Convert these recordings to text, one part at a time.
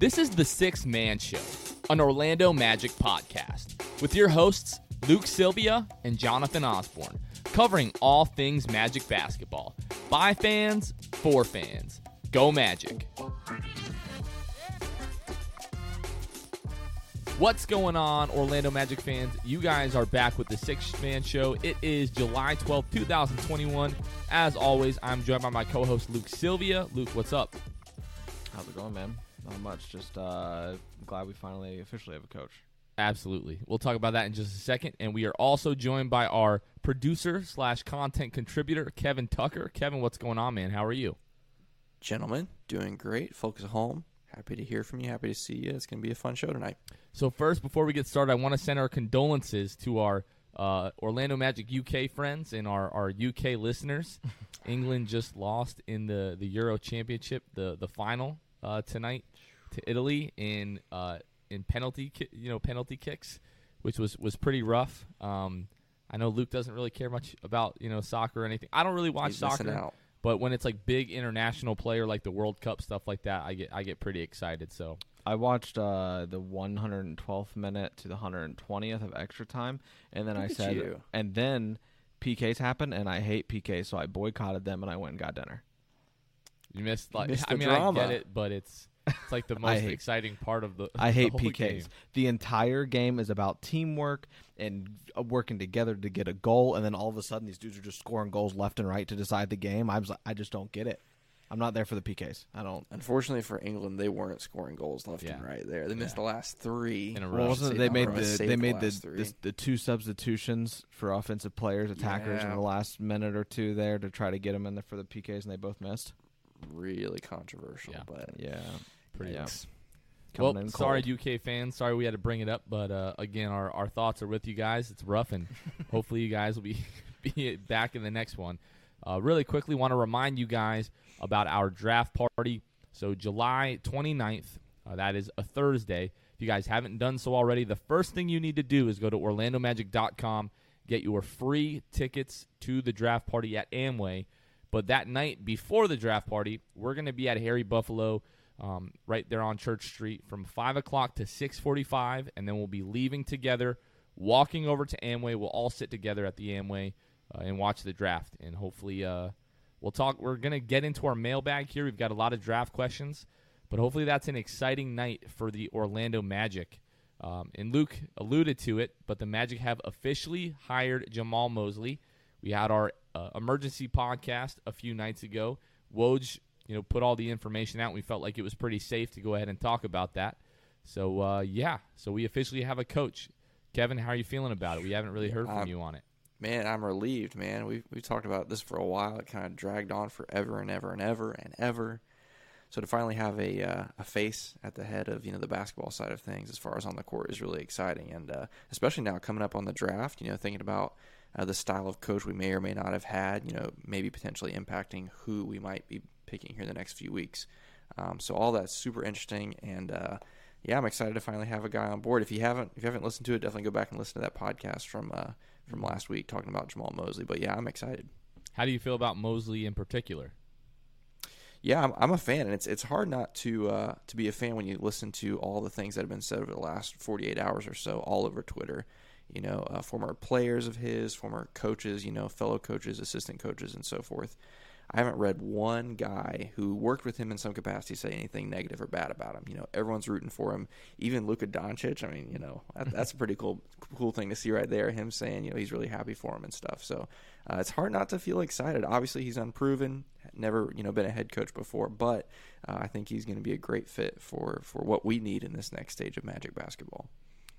This is the Sixth Man Show, an Orlando Magic podcast, with your hosts Luke Sylvia and Jonathan Osborne, covering all things Magic basketball, by fans, for fans. Go Magic! What's going on, Orlando Magic fans? You guys are back with the Sixth Man Show. It is July 12, 2021. As always, I'm joined by my co-host Luke Sylvia. Luke, what's up? How's it going, man? Not much. Just glad we finally officially have a coach. Absolutely. We'll talk about that in just a second. And we are also joined by our producer slash content contributor, Kevin Tucker. Kevin, what's going on, man? How are you? Gentlemen, doing great. Folks at home, happy to hear from you. Happy to see you. It's going to be a fun show tonight. So first, before we get started, I want to send our condolences to our Orlando Magic UK friends and our UK listeners. England just lost in the Euro Championship, the final. Tonight to Italy in penalty kicks, which was pretty rough. I know Luke doesn't really care much about soccer or anything. I don't really watch soccer, but when it's like big international player like the World Cup, stuff like that, I get pretty excited. So I watched the 112th minute to the 120th of extra time, and then and then PKs happened, and I hate PKs, so I boycotted them and I went and got dinner. You missed, like, I mean, drama. I get it, but it's like the most exciting part of the I hate the whole PKs. Game. The entire game is about teamwork and working together to get a goal, and then all of a sudden these dudes are just scoring goals left and right to decide the game. I just don't get it. I'm not there for the PKs. I don't. Unfortunately for England, they weren't scoring goals left and right there. They missed the last three in a row. They made the two substitutions for offensive players, attackers in the last minute or two there to try to get them in there for the PKs, and they both missed. Really controversial, but pretty nice. Well, sorry, UK fans. Sorry we had to bring it up, but again, our thoughts are with you guys. It's rough, and hopefully you guys will be back in the next one. Really quickly, want to remind you guys about our draft party. So July 29th, that is a Thursday. If you guys haven't done so already, the first thing you need to do is go to orlandomagic.com, get your free tickets to the draft party at Amway. But that night before the draft party, we're going to be at Harry Buffalo right there on Church Street from 5 o'clock to 6:45, and then we'll be leaving together, walking over to Amway. We'll all sit together at the Amway and watch the draft, and hopefully we'll talk. We're going to get into our mailbag here. We've got a lot of draft questions, but hopefully that's an exciting night for the Orlando Magic. And Luke alluded to it, but the Magic have officially hired Jamal Mosley. We had our emergency podcast a few nights ago. Woj, put all the information out. We felt like it was pretty safe to go ahead and talk about that. So, so we officially have a coach. Kevin, how are you feeling about it? We haven't really heard from you on it. Man, I'm relieved, man. We've talked about this for a while. It kind of dragged on forever and ever and ever and ever. So to finally have a face at the head of the basketball side of things as far as on the court is really exciting. And especially now coming up on the draft, thinking about the style of coach we may or may not have had, maybe potentially impacting who we might be picking here the next few weeks. So all that's super interesting, and I'm excited to finally have a guy on board. If you haven't listened to it, definitely go back and listen to that podcast from last week talking about Jamal Mosley. But I'm excited. How do you feel about Mosley in particular? Yeah, I'm a fan, and it's hard not to be a fan when you listen to all the things that have been said over the last 48 hours or so all over Twitter. Former players of his, former coaches, fellow coaches, assistant coaches, and so forth. I haven't read one guy who worked with him in some capacity say anything negative or bad about him. Everyone's rooting for him. Even Luka Doncic, I mean, that's a pretty cool thing to see right there, him saying, he's really happy for him and stuff. So it's hard not to feel excited. Obviously, he's unproven, never, been a head coach before, but I think he's going to be a great fit for what we need in this next stage of Magic basketball.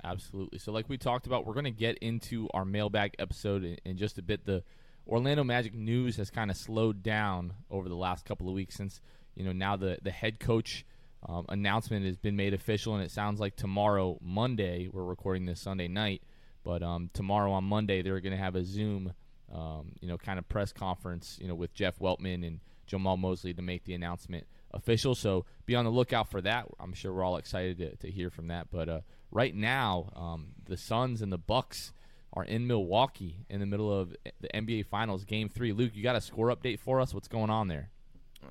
Absolutely. So like we talked about, we're going to get into our mailbag episode in just a bit. The Orlando Magic news has kind of slowed down over the last couple of weeks since, now the head coach announcement has been made official, and it sounds like tomorrow, Monday, we're recording this Sunday night, but tomorrow on Monday they're going to have a Zoom, kind of press conference, with Jeff Weltman and Jamal Mosley to make the announcement official. So be on the lookout for that. I'm sure we're all excited to hear from that, but right now the Suns and the Bucks are in Milwaukee in the middle of the NBA Finals Game 3. Luke, you got a score update for us? What's going on there?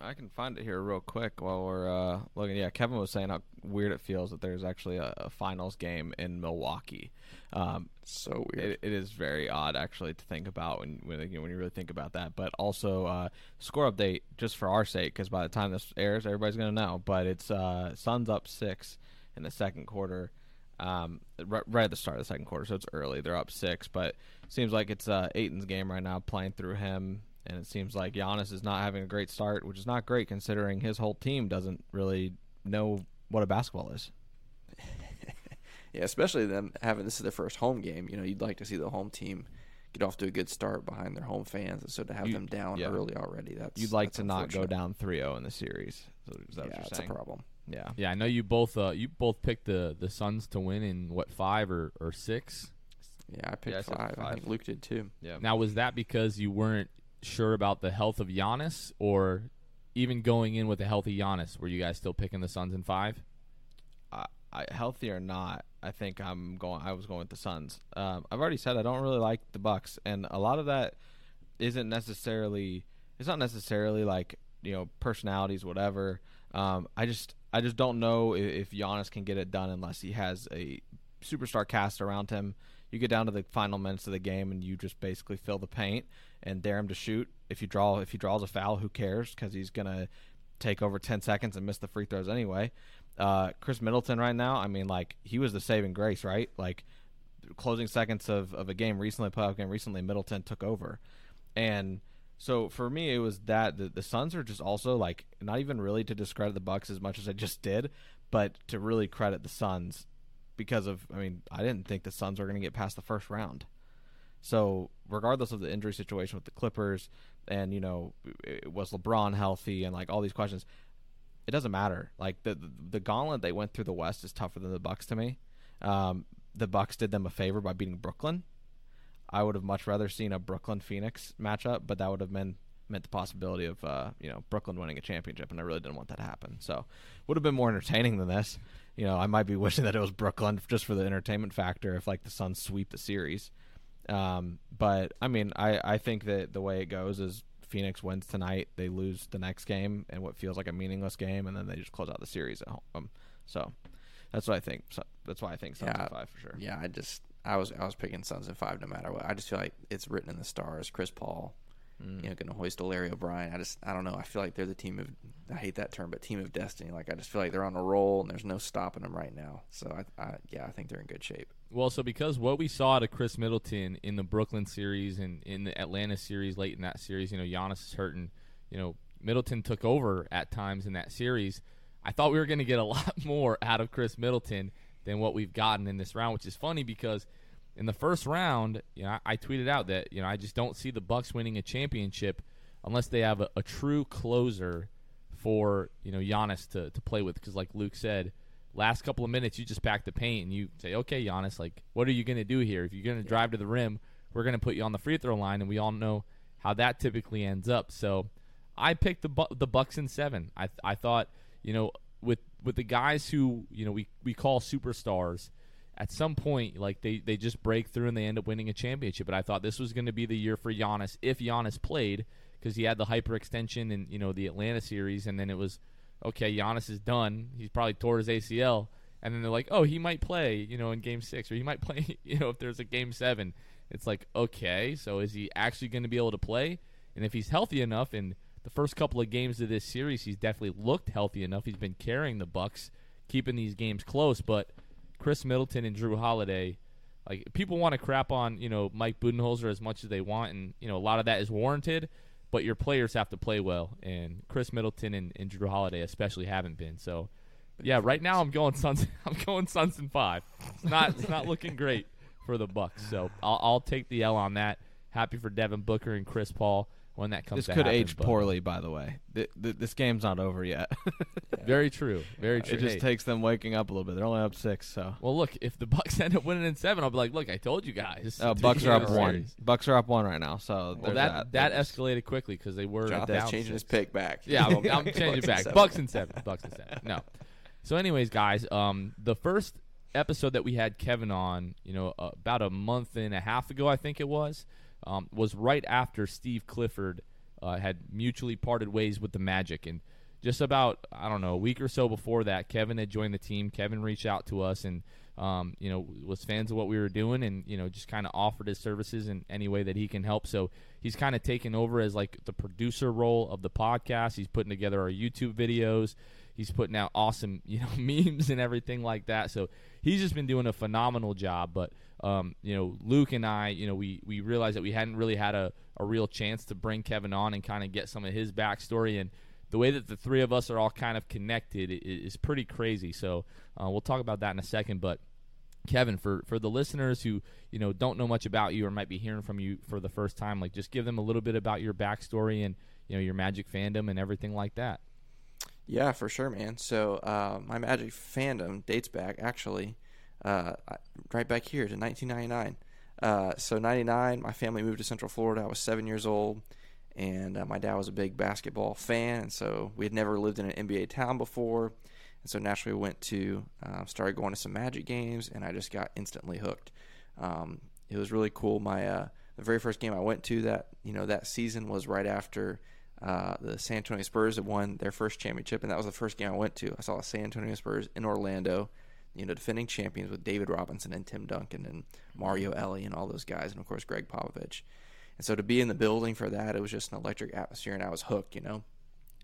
I can find it here real quick while we're looking. Yeah, Kevin was saying how weird it feels that there's actually a finals game in Milwaukee. So weird. It is very odd, actually, to think about when you really think about that. But also, score update, just for our sake, because by the time this airs, everybody's going to know. But it's Suns up 6 in the second quarter, right at the start of the second quarter, so it's early. They're up 6, but it seems like it's Ayton's game right now, playing through him. And it seems like Giannis is not having a great start, which is not great considering his whole team doesn't really know what a basketball is. Yeah, especially them having this is their first home game. You know, you'd like to see the home team get off to a good start behind their home fans. And so to have them down early already, that's you'd like that's to not go down 3-0 in the series. So is that what you're saying? A problem. Yeah, yeah. I know you both picked the Suns to win in what 5 or 6. Yeah, I picked 5. I think Luke did too. Yeah. Now was that because you weren't sure about the health of Giannis, or even going in with a healthy Giannis? Were you guys still picking the Suns in 5? Healthy or not, I think I was going with the Suns. I've already said I don't really like the Bucks, and a lot of that isn't necessarily. It's not necessarily like personalities, whatever. I just don't know if Giannis can get it done unless he has a superstar cast around him. You get down to the final minutes of the game, and you just basically fill the paint and dare him to shoot. If he draws a foul, who cares? Because he's gonna take over 10 seconds and miss the free throws anyway. Khris Middleton right now, I mean, like, he was the saving grace, right? Like, closing seconds of a game recently, playoff game recently, Middleton took over, and so for me, it was that the Suns are just also like not even really to discredit the Bucks as much as I just did, but to really credit the Suns. Because of, I didn't think the Suns were going to get past the first round. So regardless of the injury situation with the Clippers and, was LeBron healthy and, all these questions, it doesn't matter. Like, the gauntlet they went through the West is tougher than the Bucks to me. The Bucks did them a favor by beating Brooklyn. I would have much rather seen a Brooklyn-Phoenix matchup, but that would have meant the possibility of, Brooklyn winning a championship, and I really didn't want that to happen. So would have been more entertaining than this. I might be wishing that it was Brooklyn just for the entertainment factor if, the Suns sweep the series. I think that the way it goes is Phoenix wins tonight, they lose the next game and what feels like a meaningless game, and then they just close out the series at home. So that's what I think. So that's why I think Suns in 5 for sure. Yeah, I was picking Suns in 5 no matter what. I just feel like it's written in the stars. Chris Paul, going to hoist Larry O'Brien. I don't know. I feel like they're the team of, I hate that term, but team of destiny. I just feel like they're on a roll and there's no stopping them right now. So I think they're in good shape. Well, so because what we saw to Khris Middleton in the Brooklyn series and in the Atlanta series, late in that series, Giannis is hurting. Middleton took over at times in that series. I thought we were going to get a lot more out of Khris Middleton than what we've gotten in this round, which is funny because in the first round, I tweeted out that, I just don't see the Bucks winning a championship unless they have a true closer for, Giannis to play with. Because like Luke said, last couple of minutes, you just pack the paint and you say, okay, Giannis, what are you going to do here? If you're going to drive to the rim, we're going to put you on the free throw line. And we all know how that typically ends up. So I picked the Bucks in 7. I thought, with the guys who, we call superstars, at some point, they just break through and they end up winning a championship. But I thought this was going to be the year for Giannis if Giannis played, because he had the hyperextension in the Atlanta series, and then it was, okay, Giannis is done. He's probably tore his ACL, and then they're like, oh, he might play, in Game 6, or he might play, if there's a Game 7. It's like, okay, so is he actually going to be able to play? And if he's healthy enough, and the first couple of games of this series, he's definitely looked healthy enough. He's been carrying the Bucks, keeping these games close, but Khris Middleton and Drew Holiday, people want to crap on, Mike Budenholzer as much as they want, and, a lot of that is warranted, but your players have to play well, and Khris Middleton and Drew Holiday especially haven't been. So, yeah, right now I'm going Suns in 5. It's not looking great for the Bucks, so I'll take the L on that. Happy for Devin Booker and Chris Paul when that comes. This could age poorly, by the way. This game's not over yet. Yeah. Very true. Very true. It just takes them waking up a little bit. They're only up 6. So. Well, look, if the Bucks end up winning in 7, I'll be like, look, I told you guys. Bucks are up 1. Bucks are up 1 right now. So that escalated quickly because they were down. Jonathan's changing his pick back. Yeah, I'm changing it back. Bucks in 7. Bucks in 7. No. So, anyways, guys, the first episode that we had Kevin on, about a month and a half ago, I think it was right after Steve Clifford had mutually parted ways with the Magic. And just about, I don't know, a week or so before that, Kevin had joined the team. Kevin reached out to us and, you know, was fans of what we were doing and, you know, just kind of offered his services in any way that he can help. So he's kind of taken over as like the producer role of the podcast. He's putting together our YouTube videos. He's putting out awesome, you know, memes and everything like that. So he's just been doing a phenomenal job. But, you know, Luke and I, you know, we realized that we hadn't really had a real chance to bring Kevin on and kind of get some of his backstory. And the way that the three of us are all kind of connected is pretty crazy. So we'll talk about that in a second. But, Kevin, for the listeners who, you know, don't know much about you or might be hearing from you for the first time, like just give them a little bit about your backstory and, you know, your Magic fandom and everything like that. Yeah, for sure, man. So my Magic fandom dates back, actually, right back here to 1999. So 99, my family moved to Central Florida. I was 7 years old, and my dad was a big basketball fan, and so we had never lived in an NBA town before. And so naturally we went to started going to some Magic games, and I just got instantly hooked. It was really cool. My the very first game I went to that, you know, that season was right after the San Antonio Spurs had won their first championship, and that was the first game I went to. I saw the San Antonio Spurs in Orlando, you know, defending champions with David Robinson and Tim Duncan and Mario Ellie and all those guys, and of course Greg Popovich. And so to be in the building for that, it was just an electric atmosphere, and I was hooked, you know,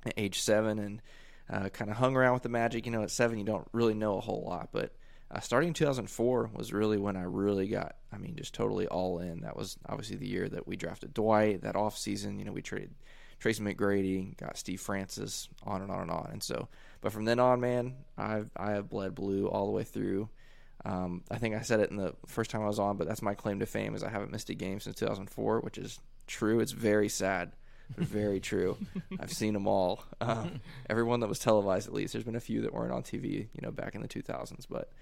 at age 7, and kind of hung around with the Magic. You know, at 7, you don't really know a whole lot, but starting in 2004 was really when I really got, I mean, just totally all in. That was obviously the year that we drafted Dwight. That offseason, you know, we traded Tracy McGrady, got Steve Francis, on and on and on. And so, but from then on, man, I have bled blue all the way through. I think I said it in the first time I was on, but that's my claim to fame, is I haven't missed a game since 2004, which is true. It's very sad. Very true. I've seen them all. Everyone that was televised, at least. There's been a few that weren't on TV, you know, back in the 2000s. But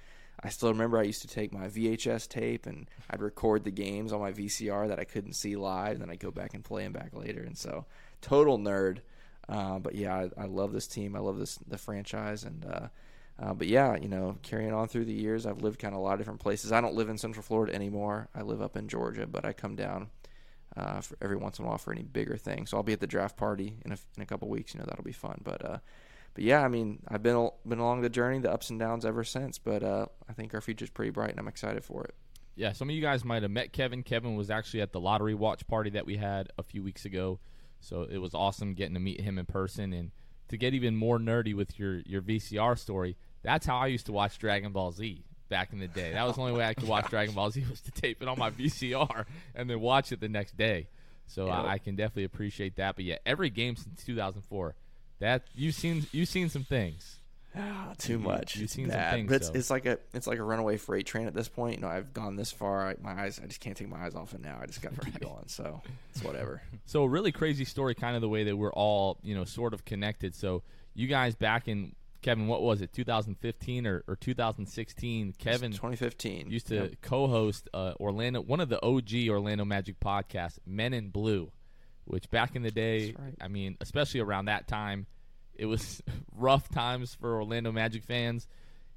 I still remember I used to take my VHS tape and I'd record the games on my VCR that I couldn't see live, and then I'd go back and play them back later. And so, total nerd. But yeah, I love this team. I love the franchise. And but yeah, you know, carrying on through the years, I've lived kind of a lot of different places. I don't live in Central Florida anymore. I live up in Georgia, but I come down for every once in a while for any bigger thing. So I'll be at the draft party in a couple weeks. You know, that'll be fun. But yeah, I mean, I've been along the journey, the ups and downs ever since. But I think our future's pretty bright, and I'm excited for it. Yeah, some of you guys might have met Kevin. Kevin was actually at the lottery watch party that we had a few weeks ago. So it was awesome getting to meet him in person. And to get even more nerdy with your VCR story, that's how I used to watch Dragon Ball Z. Back in the day, that was the only way I could watch Dragon Ball Z, was to tape it on my VCR and then watch it the next day. So yeah. I can definitely appreciate that. But yeah, every game since 2004, that you've seen some things. Too much. You've seen some things. But it's like a runaway freight train at this point. You know, I've gone this far. I just can't take my eyes off it now. I just got to keep going. So it's whatever. So a really crazy story, kind of the way that we're all, you know, sort of connected. So you guys back in, Kevin, what was it, 2015 or 2016? Kevin, 2015. Used to co-host Orlando, one of the OG Orlando Magic podcasts, Men in Blue, which back in the day, right. I mean, especially around that time, it was rough times for Orlando Magic fans,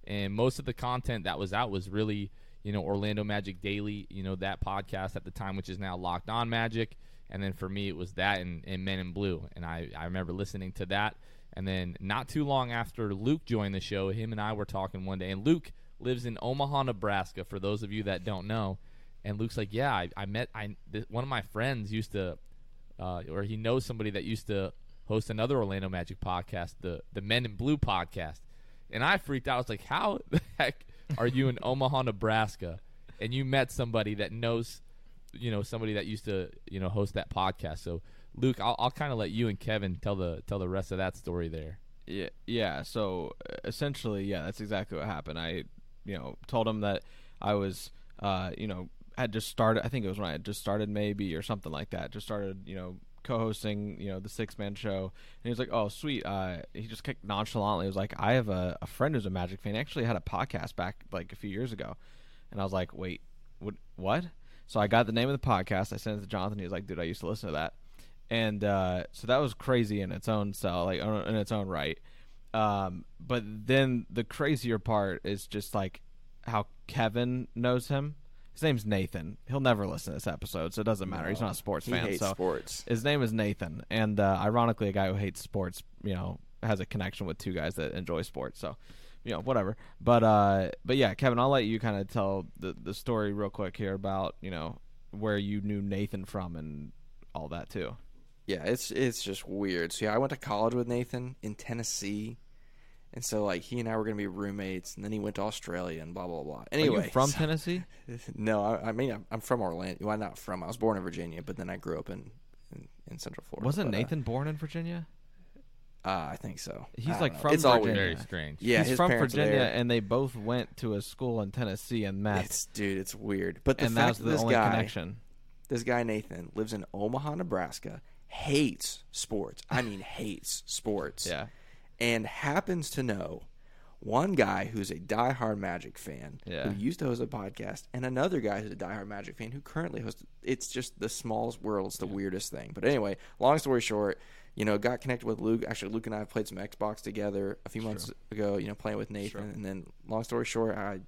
and most of the content that was out was really, you know, Orlando Magic Daily, you know, that podcast at the time, which is now Locked On Magic, and then for me it was that and Men in Blue, and I remember listening to that. And then not too long after Luke joined the show, him and I were talking one day. And Luke lives in Omaha, Nebraska, for those of you that don't know. And Luke's like, yeah, one of my friends used to, or he knows somebody that used to host another Orlando Magic podcast, the Men in Blue podcast. And I freaked out. I was like, how the heck are you in Omaha, Nebraska, and you met somebody that knows, you know, somebody that used to, you know, host that podcast? So, Luke, I'll kind of let you and Kevin tell the rest of that story there. Yeah. So essentially, yeah, that's exactly what happened. I, you know, told him that I was, you know, had just started. I think it was when I had just started, maybe, or something like that. Just started, you know, co-hosting, you know, the Sixth Man Show. And he was like, "Oh, sweet." He just nonchalantly was like, "I have a friend who's a Magic fan. He actually had a podcast back like a few years ago." And I was like, "Wait, what?" So I got the name of the podcast. I sent it to Jonathan. He was like, "Dude, I used to listen to that." And so that was crazy in its own style, like in its own right. But then the crazier part is just like how Kevin knows him, His name's Nathan. He'll never listen to this episode, so it doesn't matter. No, he's not a sports fan. He hates sports. His name is Nathan, and ironically, a guy who hates sports, you know, has a connection with two guys that enjoy sports. So, you know, whatever. But yeah, Kevin, I'll let you kind of tell the story real quick here about, you know, where you knew Nathan from and all that too. Yeah, it's just weird. So yeah, I went to college with Nathan in Tennessee. And so, like, he and I were going to be roommates, and then he went to Australia and blah, blah, blah. Anyway, are you from Tennessee? No, I mean, I'm from Orlando. Well, I'm not from. I was born in Virginia, but then I grew up in Central Florida. Wasn't Nathan born in Virginia? I think so. He's, like, from Virginia. It's very strange. Yeah, he's from Virginia, and they both went to a school in Tennessee and met. Dude, it's weird. But the fact that this guy, Nathan, lives in Omaha, Nebraska, hates sports. I mean, hates sports. Yeah. And happens to know one guy who's a diehard Magic fan who used to host a podcast, and another guy who's a diehard Magic fan who currently hosts. It's just the smallest world. It's the weirdest thing. But anyway, long story short, you know, got connected with Luke. Actually, Luke and I played some Xbox together a few months ago, you know, playing with Nathan. Sure. And then long story short, I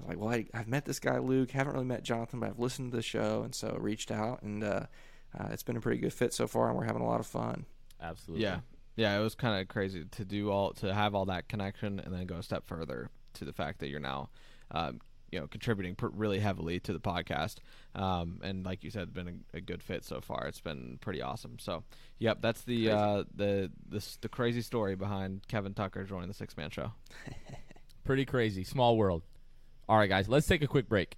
was like, well, I've met this guy, Luke. Haven't really met Jonathan, but I've listened to the show. And so I reached out, and it's been a pretty good fit so far, and we're having a lot of fun. Absolutely. Yeah. Yeah, it was kind of crazy to have all that connection and then go a step further to the fact that you're now, you know, contributing really heavily to the podcast. And like you said, it's been a good fit so far. It's been pretty awesome. So, yep, that's the crazy story behind Kevin Tucker joining the Sixth Man Show. Pretty crazy, small world. All right, guys, let's take a quick break.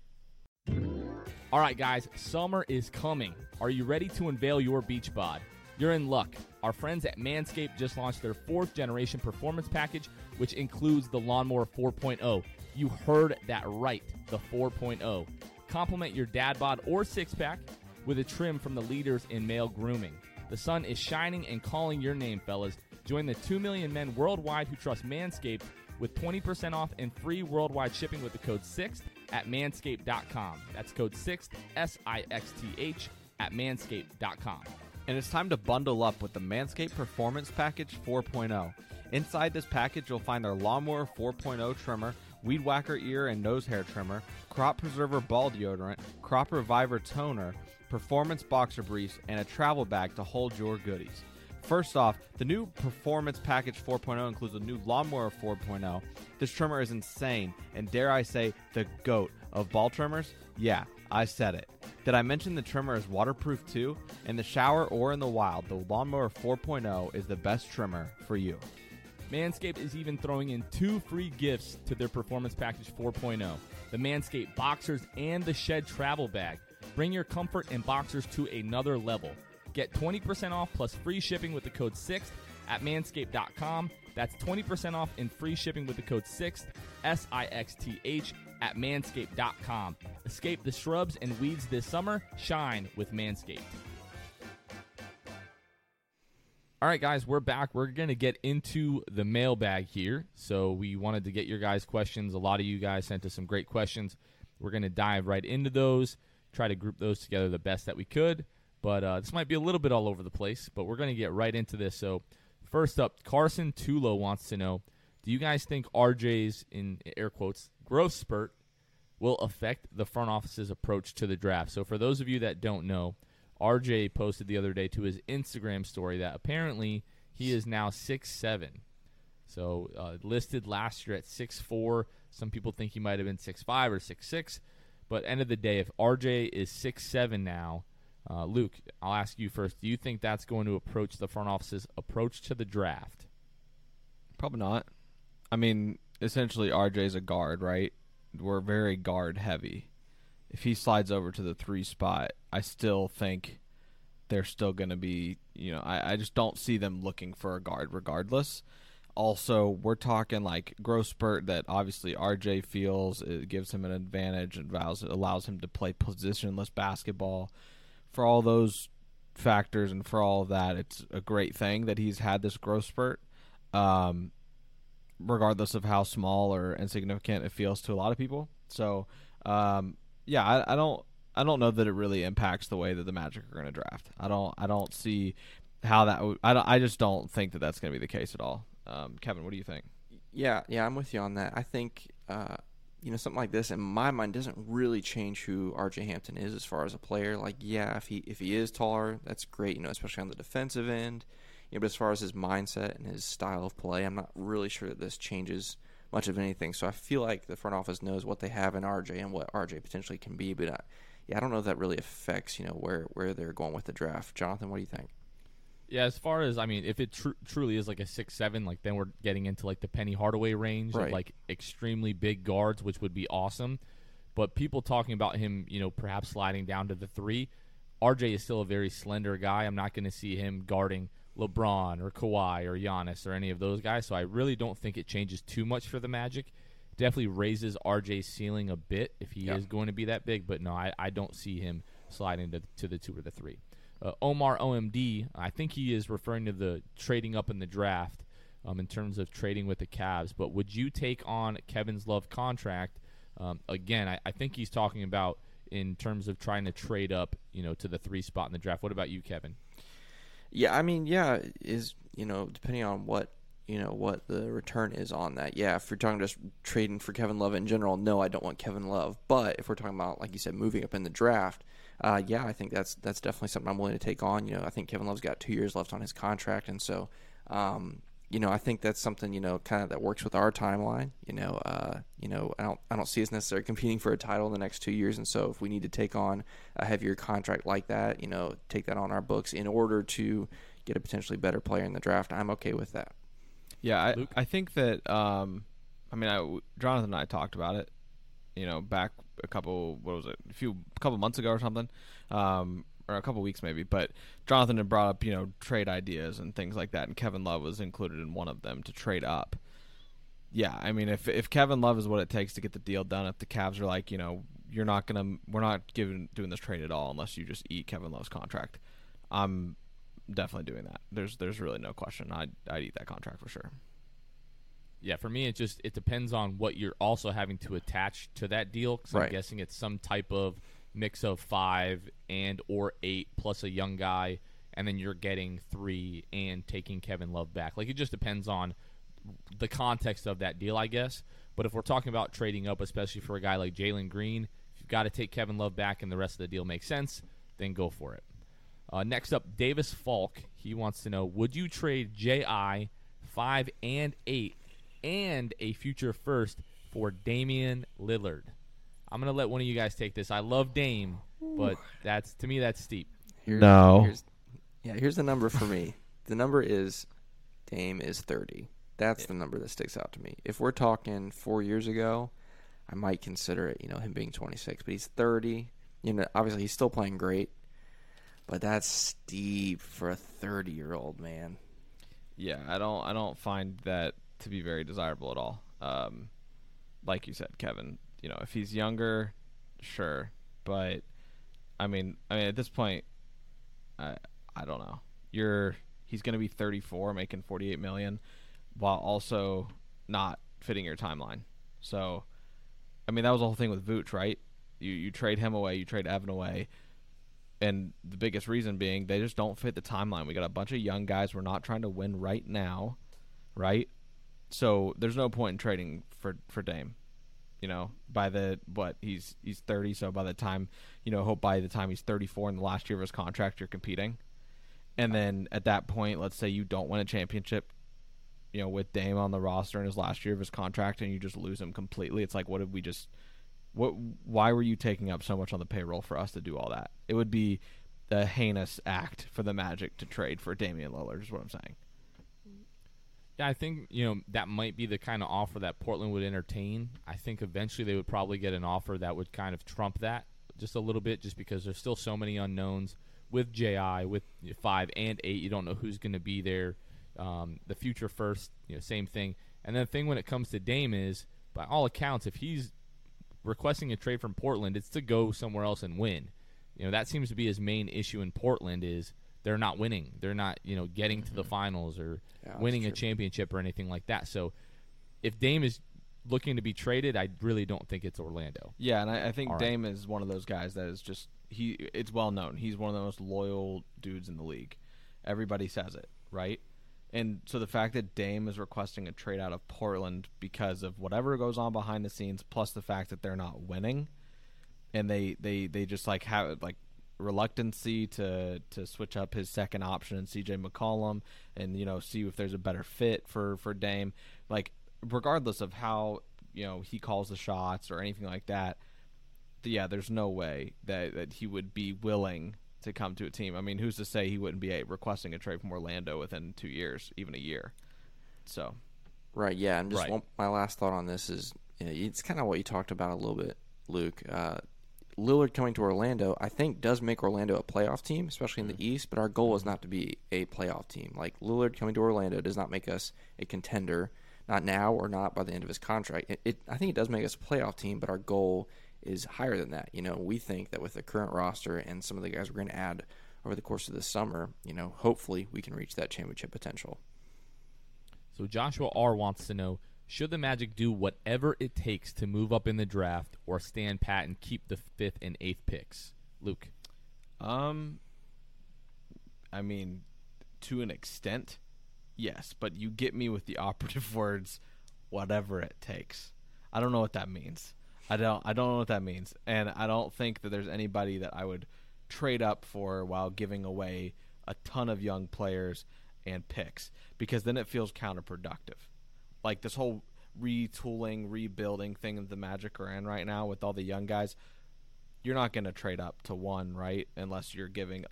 All right, guys, summer is coming. Are you ready to unveil your beach bod? You're in luck. Our friends at Manscaped just launched their 4th generation performance package, which includes the Lawnmower 4.0. You heard that right, the 4.0. Complement your dad bod or six-pack with a trim from the leaders in male grooming. The sun is shining and calling your name, fellas. Join the 2 million men worldwide who trust Manscaped with 20% off and free worldwide shipping with the code 6th at manscaped.com. That's code 6th, SIXTH, at manscaped.com. And it's time to bundle up with the Manscaped Performance Package 4.0. Inside this package, you'll find their Lawnmower 4.0 trimmer, Weed Whacker ear and nose hair trimmer, Crop Preserver ball deodorant, Crop Reviver toner, Performance boxer briefs, and a travel bag to hold your goodies. First off, the new Performance Package 4.0 includes a new Lawnmower 4.0. This trimmer is insane, and dare I say, the GOAT of ball trimmers? Yeah, I said it. Did I mention the trimmer is waterproof too? In the shower or in the wild, the Lawnmower 4.0 is the best trimmer for you. Manscaped is even throwing in 2 free gifts to their Performance Package 4.0, the Manscaped Boxers and the Shed Travel Bag. Bring your comfort and boxers to another level. Get 20% off plus free shipping with the code 6th at manscaped.com. That's 20% off and free shipping with the code 6th, SIXTH, at manscaped.com. Escape the shrubs and weeds this summer. Shine with Manscaped. All right, guys, we're back. We're going to get into the mailbag here. So we wanted to get your guys' questions. A lot of you guys sent us some great questions. We're going to dive right into those, try to group those together the best that we could. But this might be a little bit all over the place, but we're going to get right into this. So first up, Carson Tulo wants to know, do you guys think RJ's, in air quotes, growth spurt will affect the front office's approach to the draft? So for those of you that don't know, RJ posted the other day to his Instagram story that apparently he is now 6'7". So listed last year at 6'4". Some people think he might have been 6'5" or 6'6". But end of the day, if RJ is 6'7" now, Luke, I'll ask you first. Do you think that's going to approach the front office's approach to the draft? Probably not. I mean, essentially, RJ's a guard, right? We're very guard heavy. If he slides over to the 3 spot, I still think they're still going to be, you know, I just don't see them looking for a guard regardless. Also, we're talking like growth spurt that obviously RJ feels it gives him an advantage and allows him to play positionless basketball. For all those factors and for all of that, it's a great thing that he's had this growth spurt, regardless of how small or insignificant it feels to a lot of people. So, yeah, I don't know that it really impacts the way that the Magic are going to draft. I don't see how that. I just don't think that that's going to be the case at all. Kevin, what do you think? Yeah, I'm with you on that. I think you know, something like this, in my mind, doesn't really change who RJ Hampton is as far as a player. Like, yeah, if he is taller, that's great, you know, especially on the defensive end. You know, but as far as his mindset and his style of play, I'm not really sure that this changes much of anything. So I feel like the front office knows what they have in RJ and what RJ potentially can be. But I don't know if that really affects, you know, where they're going with the draft. Jonathan, what do you think? Yeah, as far as, I mean, if it truly is like a 6'7", like then we're getting into like the Penny Hardaway range, right, of like extremely big guards, which would be awesome. But people talking about him, you know, perhaps sliding down to the 3, RJ is still a very slender guy. I'm not going to see him guarding LeBron or Kawhi or Giannis or any of those guys, so I really don't think it changes too much for the Magic. Definitely raises RJ's ceiling a bit if he is going to be that big, but no, I don't see him sliding to the 2 or the 3. Omar OMD, I think he is referring to the trading up in the draft in terms of trading with the Cavs, but would you take on Kevin's Love contract? Again, I think he's talking about in terms of trying to trade up, you know, to the 3 spot in the draft. What about you, Kevin? Yeah, I mean, yeah, is, you know, depending on what, you know, what the return is on that. Yeah, if you're talking just trading for Kevin Love in general, no, I don't want Kevin Love. But if we're talking about, like you said, moving up in the draft, yeah, I think that's definitely something I'm willing to take on. You know, I think Kevin Love's got 2 years left on his contract, and so, you know, I think that's something, you know, kind of that works with our timeline. You know, I don't see us necessarily competing for a title in the next 2 years, and so if we need to take on a heavier contract like that, you know, take that on our books in order to get a potentially better player in the draft, I'm okay with that. Yeah, I think that, Jonathan and I talked about it, you know, back a couple months ago or something, or a couple weeks maybe, but Jonathan had brought up, you know, trade ideas and things like that, and Kevin Love was included in one of them to trade up. Yeah, I mean, if Kevin Love is what it takes to get the deal done, if the Cavs are like, you know, we're not doing this trade at all unless you just eat Kevin Love's contract, I'm definitely doing that. There's really no question. I'd eat that contract for sure. Yeah, for me, it depends on what you're also having to attach to that deal. Because right, I'm guessing it's some type of mix of 5 and/or 8 plus a young guy, and then you're getting 3 and taking Kevin Love back. Like, it just depends on the context of that deal, I guess. But if we're talking about trading up, especially for a guy like Jalen Green, if you've got to take Kevin Love back and the rest of the deal makes sense, then go for it. Next up, Davis Falk. He wants to know, would you trade J.I. 5 and 8 and a future first for Damian Lillard? I'm going to let one of you guys take this. I love Dame, but that's steep. Here's the number for me. The number is Dame is 30. That's the number that sticks out to me. If we're talking 4 years ago, I might consider it, you know, him being 26, but he's 30. You know, obviously he's still playing great. But that's steep for a 30-year-old man. Yeah, I don't find that to be very desirable at all. Like you said, Kevin, you know, if he's younger, sure, but I mean at this point, I don't know. He's going to be 34, making $48 million, while also not fitting your timeline. So, I mean, that was the whole thing with Vooch, right? You trade him away, you trade Evan away. And the biggest reason being they just don't fit the timeline. We got a bunch of young guys. We're not trying to win right now, right? So there's no point in trading for Dame. You know, by the he's 30, so by the time, you know, hope by the time he's 34 in the last year of his contract, you're competing. And then at that point, let's say you don't win a championship, you know, with Dame on the roster in his last year of his contract, and you just lose him completely. It's like, why were you taking up so much on the payroll for us to do all that? It would be a heinous act for the Magic to trade for Damian Lillard, is what I'm saying. Yeah, I think, you know, that might be the kind of offer that Portland would entertain. I think eventually they would probably get an offer that would kind of trump that just a little bit, just because there's still so many unknowns with J.I., with 5 and 8. You don't know who's going to be there. The future first, you know, same thing. And then the thing when it comes to Dame is, by all accounts, if he's requesting a trade from Portland, it's to go somewhere else and win. You know, that seems to be his main issue in Portland is they're not winning. They're not, you know, getting to the finals or winning a championship or anything like that. So if Dame is looking to be traded, I really don't think it's Orlando. Yeah, and I think Dame is one of those guys that is just it's well known. He's one of the most loyal dudes in the league. Everybody says it, right? And so the fact that Dame is requesting a trade out of Portland because of whatever goes on behind the scenes, plus the fact that they're not winning, and they just like have like reluctancy to switch up his second option in CJ McCollum and, you know, see if there's a better fit for Dame. Like, regardless of how, you know, he calls the shots or anything like that, yeah, there's no way that he would be willing to come to a team. I mean, who's to say he wouldn't be requesting a trade from Orlando within 2 years, even a year? So, right, yeah. And just my last thought on this is, you know, it's kind of what you talked about a little bit, Luke. Lillard coming to Orlando, I think, does make Orlando a playoff team, especially in the East. But our goal is not to be a playoff team. Like, Lillard coming to Orlando does not make us a contender, not now or not by the end of his contract. I think it does make us a playoff team, but our goal is higher than that. You know, we think that with the current roster and some of the guys we're going to add over the course of this summer, you know, hopefully we can reach that championship potential. So Joshua R. wants to know, should the Magic do whatever it takes to move up in the draft or stand pat and keep the 5th and 8th picks? Luke? I mean, to an extent, yes, but you get me with the operative words, whatever it takes. I don't know what that means. I don't know what that means, and I don't think that there's anybody that I would trade up for while giving away a ton of young players and picks, because then it feels counterproductive. Like, this whole retooling, rebuilding thing that the Magic are in right now with all the young guys, you're not going to trade up to one, right? Unless you're giving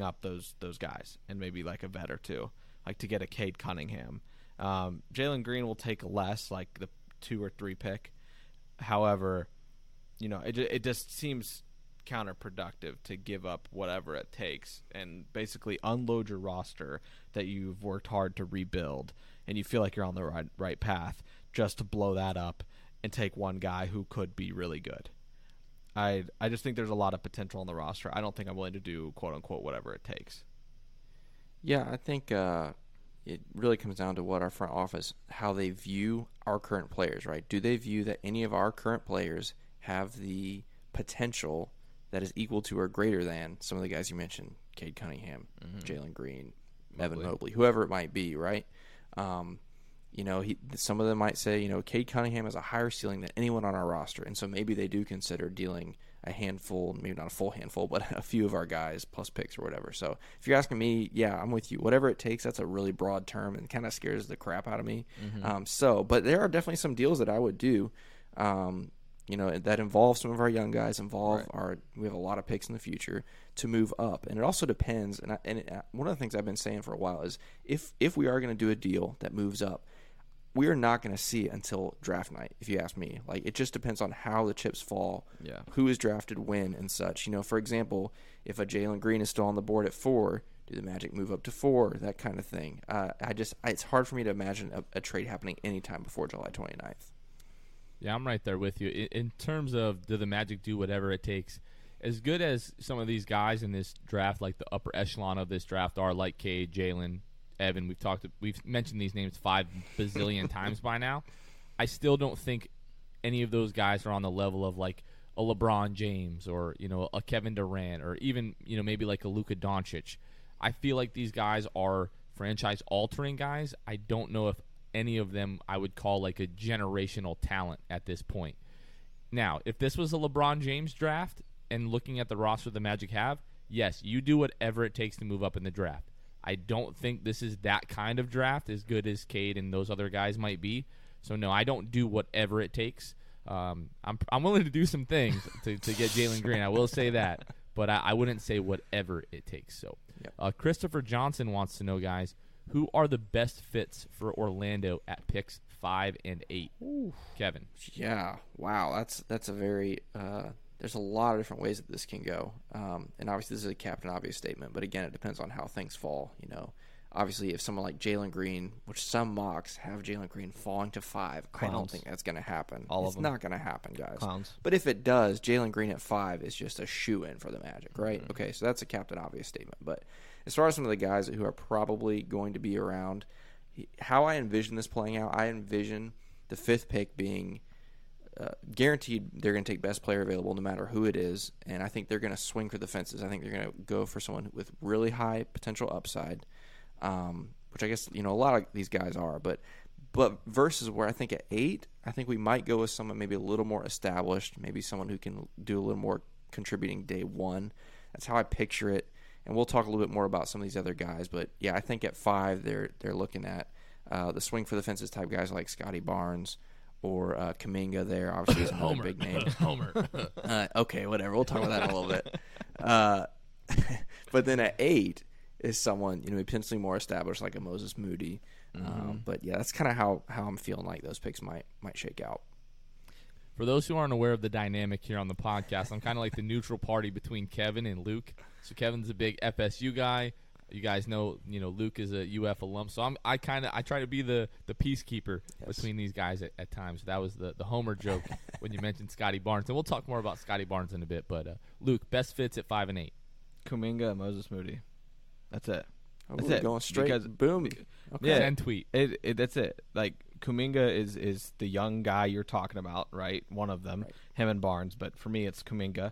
up those guys and maybe like a vet or two, like to get a Cade Cunningham. Jalen Green will take less, like the 2 or 3 pick. However, you know, it just seems counterproductive to give up whatever it takes and basically unload your roster that you've worked hard to rebuild and you feel like you're on the right path, just to blow that up and take one guy who could be really good. I just think there's a lot of potential on the roster. I don't think I'm willing to do, quote-unquote, whatever it takes. Yeah, I think it really comes down to what our front office, how they view our current players, right? Do they view that any of our current players have the potential that is equal to or greater than some of the guys you mentioned, Cade Cunningham, Jalen Green, Evan Mobley, whoever it might be, right? You know, some of them might say, you know, Cade Cunningham has a higher ceiling than anyone on our roster, and so maybe they do consider dealing a handful, maybe not a full handful, but a few of our guys plus picks or whatever. So if you're asking me, yeah, I'm with you. Whatever it takes, that's a really broad term and kind of scares the crap out of me. But there are definitely some deals that I would do, you know, that involve some of our young guys, we have a lot of picks in the future to move up. And it also depends, one of the things I've been saying for a while is if we are going to do a deal that moves up, we're not going to see it until draft night, if you ask me. Like, it just depends on how the chips fall, who is drafted when and such. You know, for example, if a Jalen Green is still on the board at 4, do the Magic move up to 4, that kind of thing. It's hard for me to imagine a trade happening anytime before July 29th. Yeah, I'm right there with you. In terms of, do the Magic do whatever it takes, as good as some of these guys in this draft, like the upper echelon of this draft are, like Cade, Jalen, Evan, we've mentioned these names 5 bazillion times by now. I still don't think any of those guys are on the level of like a LeBron James or, you know, a Kevin Durant or even, you know, maybe like a Luka Doncic. I feel like these guys are franchise-altering guys. I don't know if any of them I would call like a generational talent at this point. Now, if this was a LeBron James draft and looking at the roster the Magic have, yes, you do whatever it takes to move up in the draft. I don't think this is that kind of draft, as good as Cade and those other guys might be. So, no, I don't do whatever it takes. I'm willing to do some things to get Jalen Green. I will say that. But I wouldn't say whatever it takes. So, Christopher Johnson wants to know, guys, who are the best fits for Orlando at picks 5 and 8? Ooh. Kevin. Yeah, wow. That's a very there's a lot of different ways that this can go. And obviously this is a Captain Obvious statement, but again, it depends on how things fall, you know. Obviously, if someone like Jalen Green, which some mocks have Jalen Green falling to 5, clowns. I don't think that's going to happen. It's not going to happen, guys. Clowns. But if it does, Jalen Green at 5 is just a shoe-in for the Magic, right? Mm-hmm. Okay, so that's a Captain Obvious statement. But as far as some of the guys who are probably going to be around, how I envision this playing out, I envision the 5th pick being guaranteed they're going to take best player available no matter who it is, and I think they're going to swing for the fences. I think they're going to go for someone with really high potential upside. which I guess, you know, a lot of these guys are. But versus where I think at 8, I think we might go with someone maybe a little more established, maybe someone who can do a little more contributing day one. That's how I picture it. And we'll talk a little bit more about some of these other guys. But, yeah, I think at 5 they're looking at the swing for the fences type guys like Scotty Barnes or Kuminga there. Obviously, he's another big name. Homer. Okay, whatever. We'll talk about that in a little bit. But then at 8 is someone, you know, potentially more established like a Moses Moody. But, yeah, that's kind of how I'm feeling like those picks might shake out. For those who aren't aware of the dynamic here on the podcast, I'm kind of like the neutral party between Kevin and Luke. So Kevin's a big FSU guy. You guys know, you know, Luke is a UF alum. So I try to be the peacekeeper between these guys at times. That was the Homer joke when you mentioned Scotty Barnes. And we'll talk more about Scotty Barnes in a bit. But, Luke, best fits at 5 and 8. Kuminga and Moses Moody. That's it. That's it. Going straight. Because, boom. Okay. Yeah. End tweet. That's it. Like, Kuminga is the young guy you're talking about, right? One of them, right. Him and Barnes. But for me, it's Kuminga.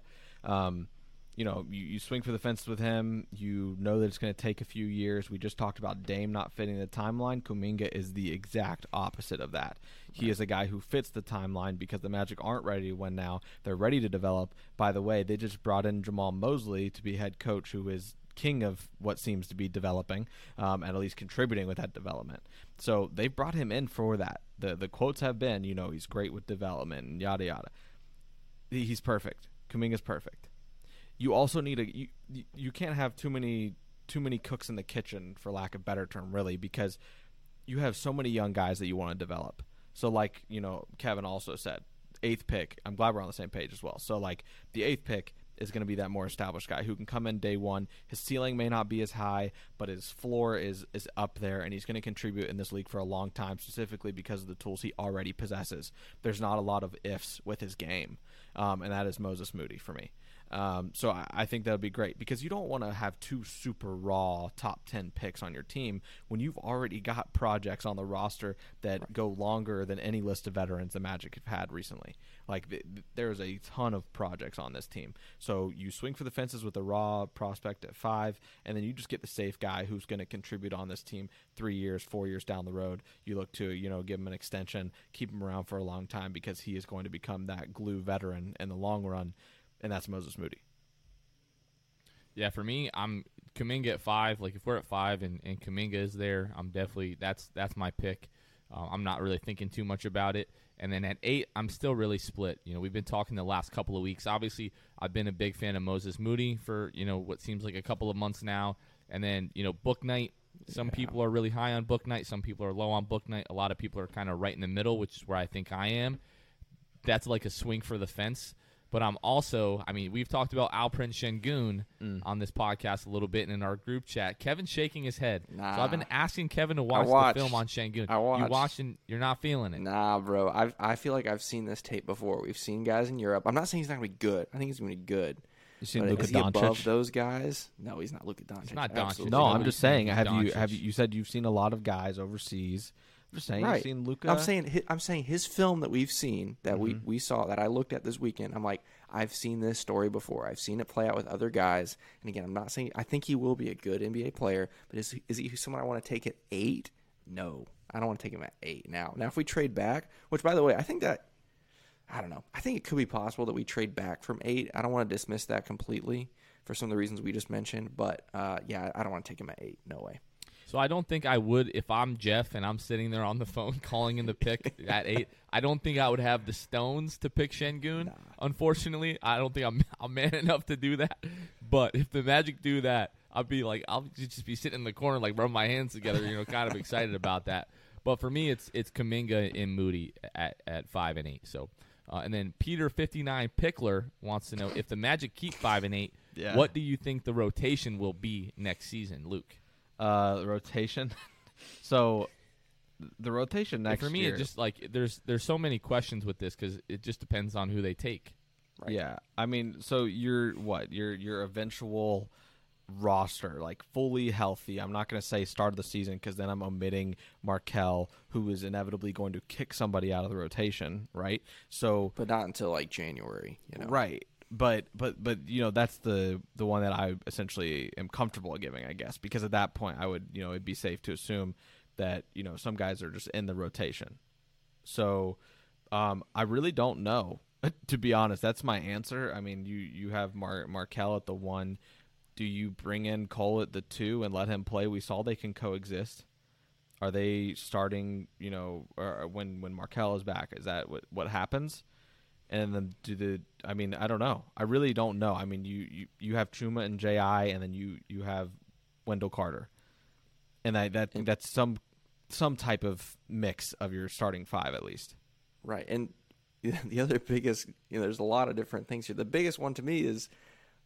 You know, you swing for the fences with him. You know that it's going to take a few years. We just talked about Dame not fitting the timeline. Kuminga is the exact opposite of that. He is a guy who fits the timeline because the Magic aren't ready to win now. They're ready to develop. By the way, they just brought in Jamal Mosley to be head coach, who is king of what seems to be developing, and at least contributing with that development. So they brought him in for that. The quotes have been, you know, he's great with development and yada, yada. He's perfect. Kuminga's perfect. You also need you can't have too many cooks in the kitchen, for lack of a better term, really, because you have so many young guys that you want to develop. So, like, you know, Kevin also said, 8th pick, I'm glad we're on the same page as well. So, like, the 8th pick is going to be that more established guy who can come in day one. His ceiling may not be as high, but his floor is up there, and he's going to contribute in this league for a long time, specifically because of the tools he already possesses. There's not a lot of ifs with his game, and that is Moses Moody for me. So I think that would be great, because you don't want to have two super raw top 10 picks on your team when you've already got projects on the roster that go longer than any list of veterans the Magic have had recently. Like, there's a ton of projects on this team. So you swing for the fences with a raw prospect at 5, and then you just get the safe guy who's going to contribute on this team 3 years, 4 years down the road. You look to, you know, give him an extension, keep him around for a long time, because he is going to become that glue veteran in the long run. And that's Moses Moody. Yeah, for me, I'm Kuminga at 5. Like, if we're at 5 and Kuminga is there, I'm definitely that's my pick. I'm not really thinking too much about it. And then at 8, I'm still really split. You know, we've been talking the last couple of weeks. Obviously, I've been a big fan of Moses Moody for, you know, what seems like a couple of months now. And then, you know, Book Night. Some people are really high on Book Night. Some people are low on Book Night. A lot of people are kind of right in the middle, which is where I think I am. That's like a swing for the fence. But I'm also, I mean, we've talked about Alperen Sengun on this podcast a little bit and in our group chat. Kevin's shaking his head. Nah. So I've been asking Kevin to watch the film on Sengun. You watched and you're not feeling it. Nah, bro. I feel like I've seen this tape before. We've seen guys in Europe. I'm not saying he's not going to be good. I think he's going to be good. You seen Luka Doncic? Above those guys? No, he's not Luka Doncic. He's not Doncic. No, I'm just saying. You said you've seen a lot of guys overseas. Saying right. You've seen Luka. I'm saying his film that we've seen, that we saw, that I looked at this weekend, I'm like, I've seen this story before. I've seen it play out with other guys. And again, I'm not saying I think he will be a good NBA player, but is he someone I want to take at 8? No. I don't want to take him at 8 now. Now, if we trade back, which, by the way, I think that, I don't know, I think it could be possible that we trade back from 8. I don't want to dismiss that completely for some of the reasons we just mentioned, but yeah, I don't want to take him at 8. No way. So I don't think I would, if I'm Jeff and I'm sitting there on the phone calling in the pick at 8, I don't think I would have the stones to pick Sengun. Nah. Unfortunately, I don't think I'm man enough to do that. But if the Magic do that, I'll be like, I'll just be sitting in the corner, like, rub my hands together, you know, kind of excited about that. But for me, it's Kuminga and Moody at 5 and 8. So, and then Peter 59 Pickler wants to know, if the Magic keep 5 and 8, what do you think the rotation will be next season, Luke? Rotation. So the rotation next year. For me, it just, like, there's so many questions with this because it just depends on who they take. Right? Yeah, I mean, so your eventual roster, like, fully healthy. I'm not going to say start of the season because then I'm omitting Markelle, who is inevitably going to kick somebody out of the rotation, right? So, but not until like January, you know? Right. But you know, that's the one that I essentially am comfortable giving, I guess, because at that point I would, you know, it'd be safe to assume that, you know, some guys are just in the rotation. So I really don't know, to be honest. That's my answer. I mean, you have Markelle at the 1. Do you bring in Cole at the 2 and let him play? We saw they can coexist. Are they starting, you know, or when Markelle is back? Is that what happens? And then I mean, I don't know. I really don't know. I mean, you have Chuma and J.I., and then you have Wendell Carter. And I think that's some type of mix of your starting 5, at least. Right. And the other biggest, you know, there's a lot of different things here. The biggest one to me is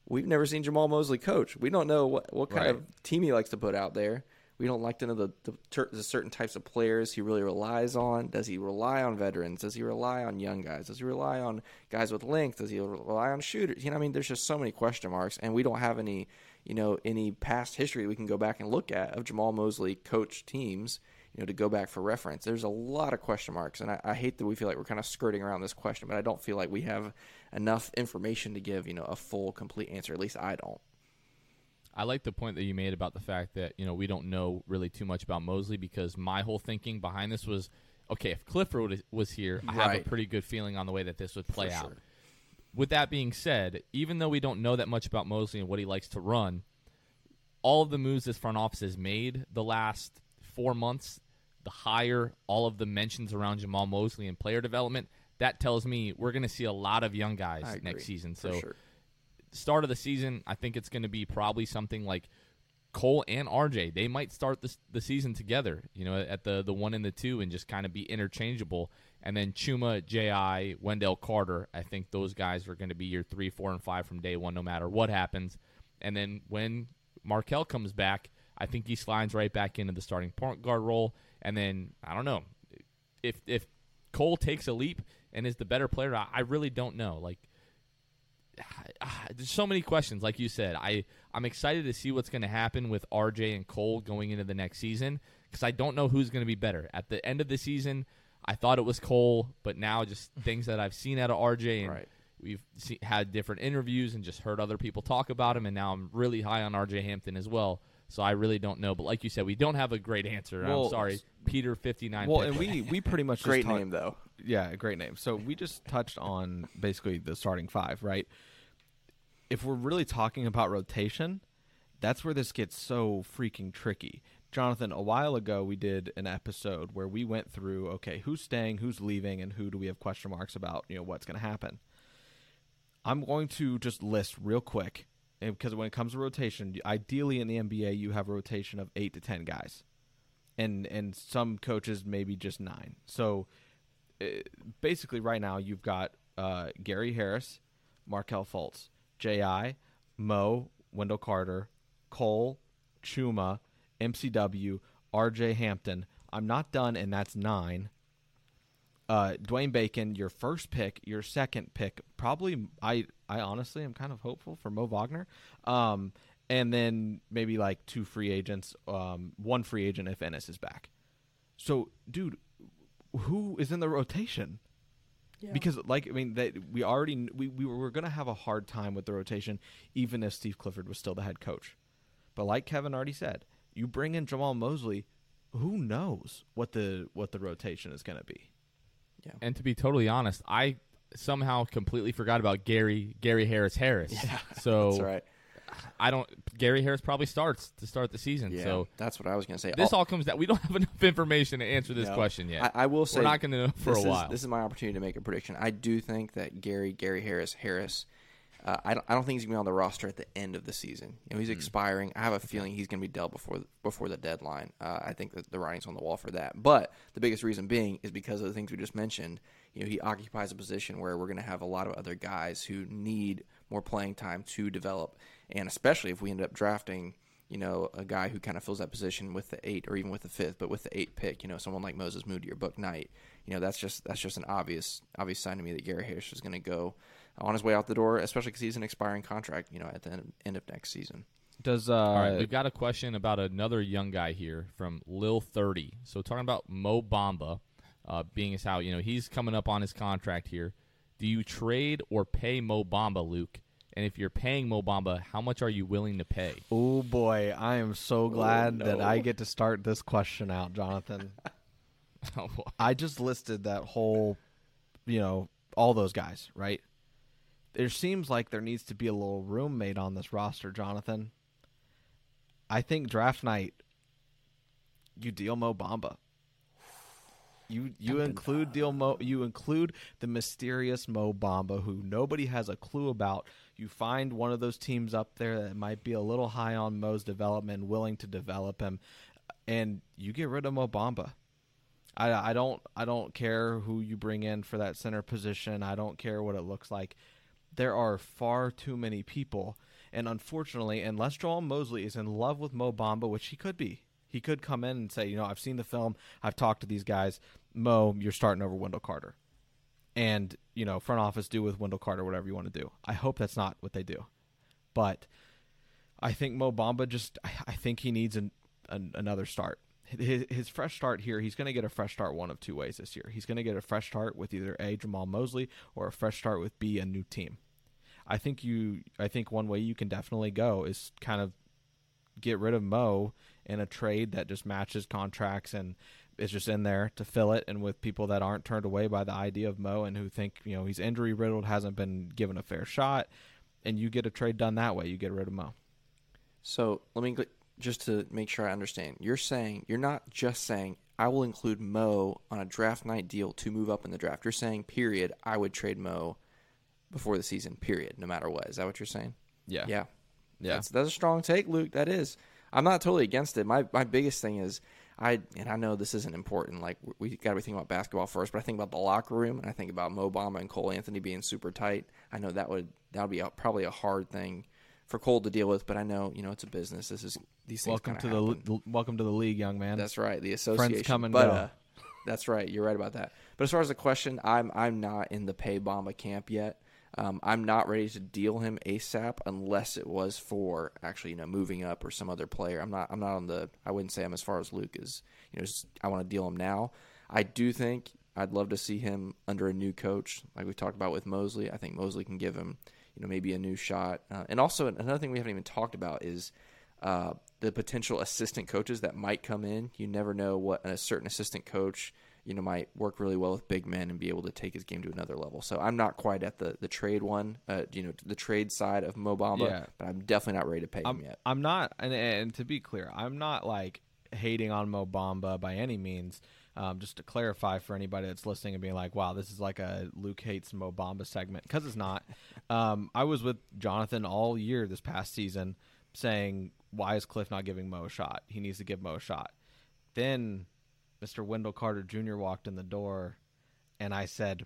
we've never seen Jamal Mosley coach. We don't know what kind of team he likes to put out there. We don't like to know the certain types of players he really relies on. Does he rely on veterans? Does he rely on young guys? Does he rely on guys with length? Does he rely on shooters? You know, I mean, there's just so many question marks, and we don't have any, you know, any past history we can go back and look at of Jamal Mosley coach teams, you know, to go back for reference. There's a lot of question marks, and I hate that we feel like we're kind of skirting around this question, but I don't feel like we have enough information to give, you know, a full, complete answer. At least I don't. I like the point that you made about the fact that, you know, we don't know really too much about Mosley, because my whole thinking behind this was, okay, if Clifford was here, I have a pretty good feeling on the way that this would play out. With that being said, even though we don't know that much about Mosley and what he likes to run, all of the moves this front office has made the last 4 months, the hire, all of the mentions around Jamal Mosley and player development, that tells me we're going to see a lot of young guys next season. So. Start of the season, I think it's going to be probably something like Cole and RJ. They might start the season together, you know, at the 1 and the 2, and just kind of be interchangeable. And then Chuma, J.I., Wendell Carter, I think those guys are going to be your 3, 4, and 5 from day one, no matter what happens. And then when Markelle comes back, I think he slides right back into the starting point guard role. And then, I don't know, if Cole takes a leap and is the better player, I really don't know. Like, there's so many questions, like you said. I'm excited to see what's going to happen with RJ and Cole going into the next season, because I don't know who's going to be better. At the end of the season, I thought it was Cole, but now just things that I've seen out of RJ, and we've had different interviews and just heard other people talk about him, and now I'm really high on RJ Hampton as well. So I really don't know. But like you said, we don't have a great answer. Well, I'm sorry, Peter 59. Well, and we pretty much great just name though. Yeah, great name. So we just touched on basically the starting 5, right? If we're really talking about rotation, that's where this gets so freaking tricky. Jonathan, a while ago we did an episode where we went through, okay, who's staying, who's leaving, and who do we have question marks about, you know, what's going to happen. I'm going to just list real quick, because when it comes to rotation, ideally in the NBA you have a rotation of 8 to 10 guys, and some coaches maybe just 9. So basically right now you've got Gary Harris, Markelle Fultz, J.I., Mo, Wendell Carter, Cole, Chuma, MCW, R.J. Hampton. I'm not done, and that's 9. Dwayne Bacon, your first pick, your second pick. Probably, I honestly am kind of hopeful for Mo Wagner. And then maybe like 2 free agents, 1 free agent if Ennis is back. So, dude, who is in the rotation? Yeah. Because, like, I mean, that we were going to have a hard time with the rotation, even if Steve Clifford was still the head coach. But like Kevin already said, you bring in Jamal Mosley, who knows what the rotation is going to be? Yeah. And to be totally honest, I somehow completely forgot about Gary Harris. Yeah, so that's right. Gary Harris probably starts to start the season. Yeah, so that's what I was going to say. This all comes down. We don't have enough information to answer this question yet. I will say we're not going to know for a while. This is my opportunity to make a prediction. I do think that Gary Harris. I don't think he's going to be on the roster at the end of the season. You know, he's expiring. I have a feeling he's going to be dealt before the deadline. I think that the writing's on the wall for that. But the biggest reason being is because of the things we just mentioned. You know, he occupies a position where we're going to have a lot of other guys who need more playing time to develop. And especially if we end up drafting, you know, a guy who kind of fills that position with the 8th or even with the 5th, but with the 8th pick, you know, someone like Moses Moody or Book Knight, you know, that's just an obvious sign to me that Gary Harris is going to go on his way out the door, especially because he's an expiring contract, you know, at the end of next season. All right, we've got a question about another young guy here from Lil 30. So talking about Mo Bamba, being as how, you know, he's coming up on his contract here. Do you trade or pay Mo Bamba, Luke? And if you're paying Mo Bamba, how much are you willing to pay? Oh, boy. I am so glad that I get to start this question out, Jonathan. Oh, boy. I just listed that whole, all those guys, right? There seems like there needs to be a little room made on this roster, Jonathan. I think draft night, you deal Mo Bamba. You include the mysterious Mo Bamba, who nobody has a clue about. You find one of those teams up there that might be a little high on Mo's development, willing to develop him, and you get rid of Mo Bamba. I don't care who you bring in for that center position. I don't care what it looks like. There are far too many people, and unfortunately, unless Jamal Mosley is in love with Mo Bamba, which he could be. He could come in and say, I've seen the film. I've talked to these guys. Mo, you're starting over Wendell Carter. And, front office, do with Wendell Carter whatever you want to do. I hope that's not what they do. But I think Mo Bamba I think he needs another start. His fresh start here, he's going to get a fresh start one of two ways this year. He's going to get a fresh start with either A, Jamal Mosley, or a fresh start with B, a new team. I think one way you can definitely go is kind of get rid of Mo in a trade that just matches contracts and is just in there to fill it, and with people that aren't turned away by the idea of Mo and who think, he's injury riddled, hasn't been given a fair shot, and you get a trade done that way. You get rid of Mo. So let me, just to make sure I understand, you're not just saying I will include Mo on a draft night deal to move up in the draft. You're saying, period, I would trade Mo before the season, period, no matter what. Is that what you're saying? Yeah. Yeah. Yeah. That's a strong take, Luke. That is. I'm not totally against it. My biggest thing is, I know this isn't important. Like, we got to be thinking about basketball first, but I think about the locker room, and I think about Mo Bamba and Cole Anthony being super tight. I know that would be probably a hard thing for Cole to deal with, but I know, it's a business. These things kind of happen. Welcome to the league, young man. That's right. The association. Friends come and go. That's right. You're right about that. But as far as the question, I'm not in the pay Bamba camp yet. I'm not ready to deal him ASAP unless it was for actually, moving up or some other player. I'm not on the, I wouldn't say I'm as far as Luke is, I want to deal him now. I do think I'd love to see him under a new coach. Like we talked about with Mosley, I think Mosley can give him, maybe a new shot. And also another thing we haven't even talked about is the potential assistant coaches that might come in. You never know what a certain assistant coach might work really well with big men and be able to take his game to another level. So I'm not quite at the trade one, the trade side of Mo Bamba, yeah. But I'm definitely not ready to pay him yet. I'm not, and to be clear, I'm not like hating on Mo Bamba by any means. Just to clarify for anybody that's listening and being like, wow, this is like a Luke hates Mo Bamba segment, because it's not. I was with Jonathan all year this past season saying, why is Cliff not giving Mo a shot? He needs to give Mo a shot. Then Mr. Wendell Carter Jr. walked in the door, and I said,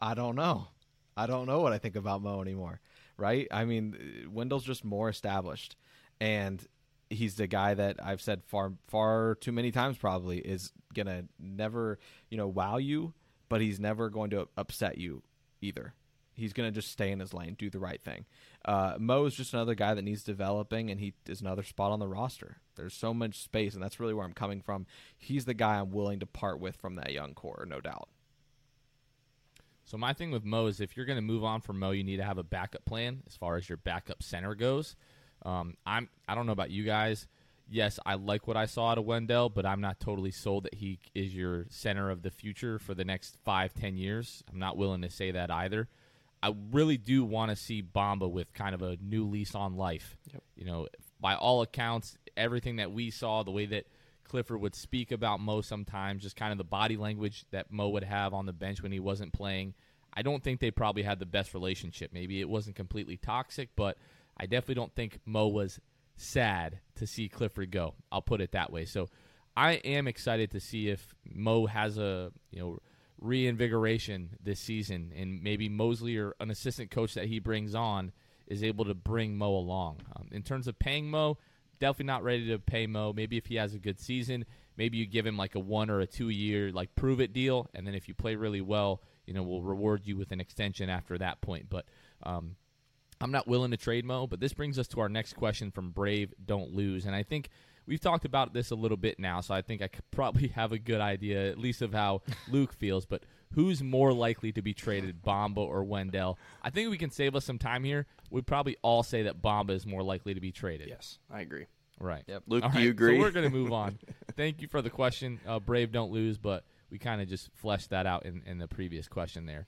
I don't know. I don't know what I think about Mo anymore, right? I mean, Wendell's just more established, and he's the guy that I've said far too many times probably is going to never, wow you, but he's never going to upset you either. He's going to just stay in his lane, do the right thing. Mo is just another guy that needs developing, and he is another spot on the roster. There's so much space, and that's really where I'm coming from. He's the guy I'm willing to part with from that young core, no doubt. So my thing with Mo is, if you're going to move on from Mo, you need to have a backup plan as far as your backup center goes. I don't know about you guys. Yes, I like what I saw out of Wendell, but I'm not totally sold that he is your center of the future for the next 5-10 years. I'm not willing to say that either. I really do want to see Bamba with kind of a new lease on life. Yep. By all accounts, everything that we saw, the way that Clifford would speak about Mo sometimes, just kind of the body language that Mo would have on the bench when he wasn't playing, I don't think they probably had the best relationship. Maybe it wasn't completely toxic, but I definitely don't think Mo was sad to see Clifford go. I'll put it that way. So I am excited to see if Mo has a, reinvigoration this season, and maybe Mosley or an assistant coach that he brings on is able to bring Mo along. In terms of paying Mo, definitely not ready to pay Mo. Maybe if he has a good season, maybe you give him like a 1 or a 2 year, like prove it deal. And then if you play really well, we'll reward you with an extension after that point. But I'm not willing to trade Mo, but this brings us to our next question from Brave Don't Lose. And I think we've talked about this a little bit now, so I think I could probably have a good idea, at least of how Luke feels. But who's more likely to be traded, Bamba or Wendell? I think we can save us some time here. We'd probably all say that Bamba is more likely to be traded. Yes, I agree. Right. Yep. Luke, all do right, you agree? So we're going to move on. Thank you for the question. Brave don't lose, but we kind of just fleshed that out in the previous question there.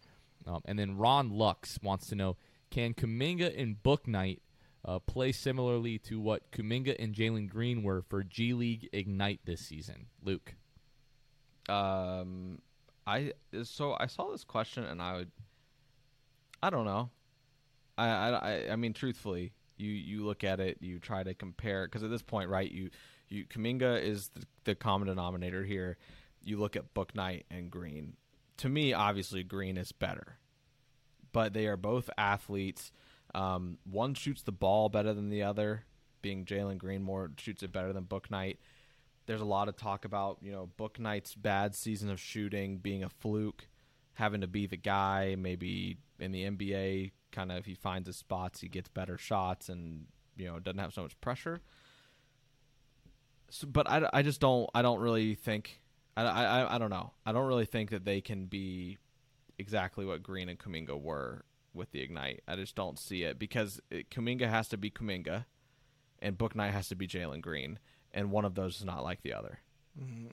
And then Ron Lux wants to know, can Kuminga and Bouknight play similarly to what Kuminga and Jalen Green were for G League Ignite this season? Luke. I saw this question and I don't know. I mean, truthfully, you look at it, you try to compare, because at this point, right, you Kuminga is the common denominator here. You look at Bouknight and Green. To me, obviously, Green is better, but they are both athletes. One shoots the ball better than the other, being Jalen Green more shoots it better than Bouknight. There's a lot of talk about, you know, Bouknight's bad season of shooting being a fluke, having to be the guy. Maybe in the NBA, kind of, he finds his spots, he gets better shots, and, you know, doesn't have so much pressure. So, but I just don't. I don't really think. I don't know. I don't really think that they can be exactly what Green and Kuminga were with the Ignite. I just don't see it, because Kuminga has to be Kuminga, and Bouknight has to be Jalen Green, and one of those is not like the other. Mm-hmm.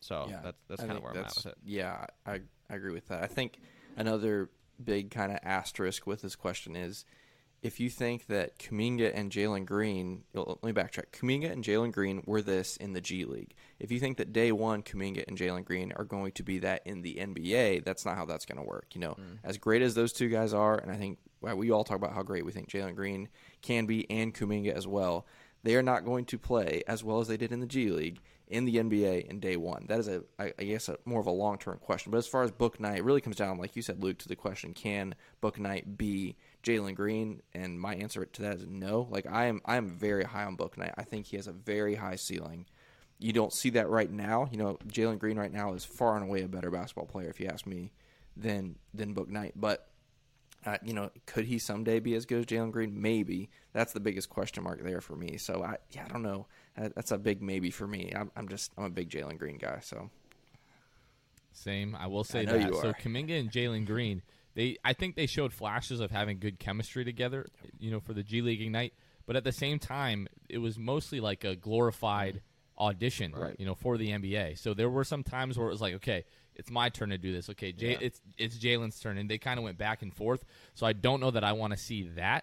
So yeah, that's kind of where I'm at with it. Yeah, I agree with that. I think another big kind of asterisk with this question is, if you think that Kuminga and Jalen Green, let me backtrack. Kuminga and Jalen Green were this in the G League. If you think that day one, Kuminga and Jalen Green are going to be that in the NBA, that's not how that's going to work. You know, as great as those two guys are, and I think we all talk about how great we think Jalen Green can be and Kuminga as well, they are not going to play as well as they did in the G League in the NBA in day one. That is, I guess, more of a long-term question. But as far as Bouknight, it really comes down, like you said, Luke, to the question, can Bouknight be Jalen Green? And my answer to that is no. Like, I am very high on Bouknight. I think he has a very high ceiling. You don't see that right now. You know, Jalen Green right now is far and away a better basketball player, if you ask me, than Bouknight. But, you know, could he someday be as good as Jalen Green? Maybe. That's the biggest question mark there for me. So, I don't know. That's a big maybe for me. I'm a big Jalen Green guy. So same. I will say that. So Kuminga and Jalen Green, I think they showed flashes of having good chemistry together, you know, for the G League Ignite. But at the same time, it was mostly like a glorified audition, right, you know, for the NBA. So there were some times where it was like, okay, it's my turn to do this. Okay, it's Jalen's turn, and they kind of went back and forth. So I don't know that I want to see that.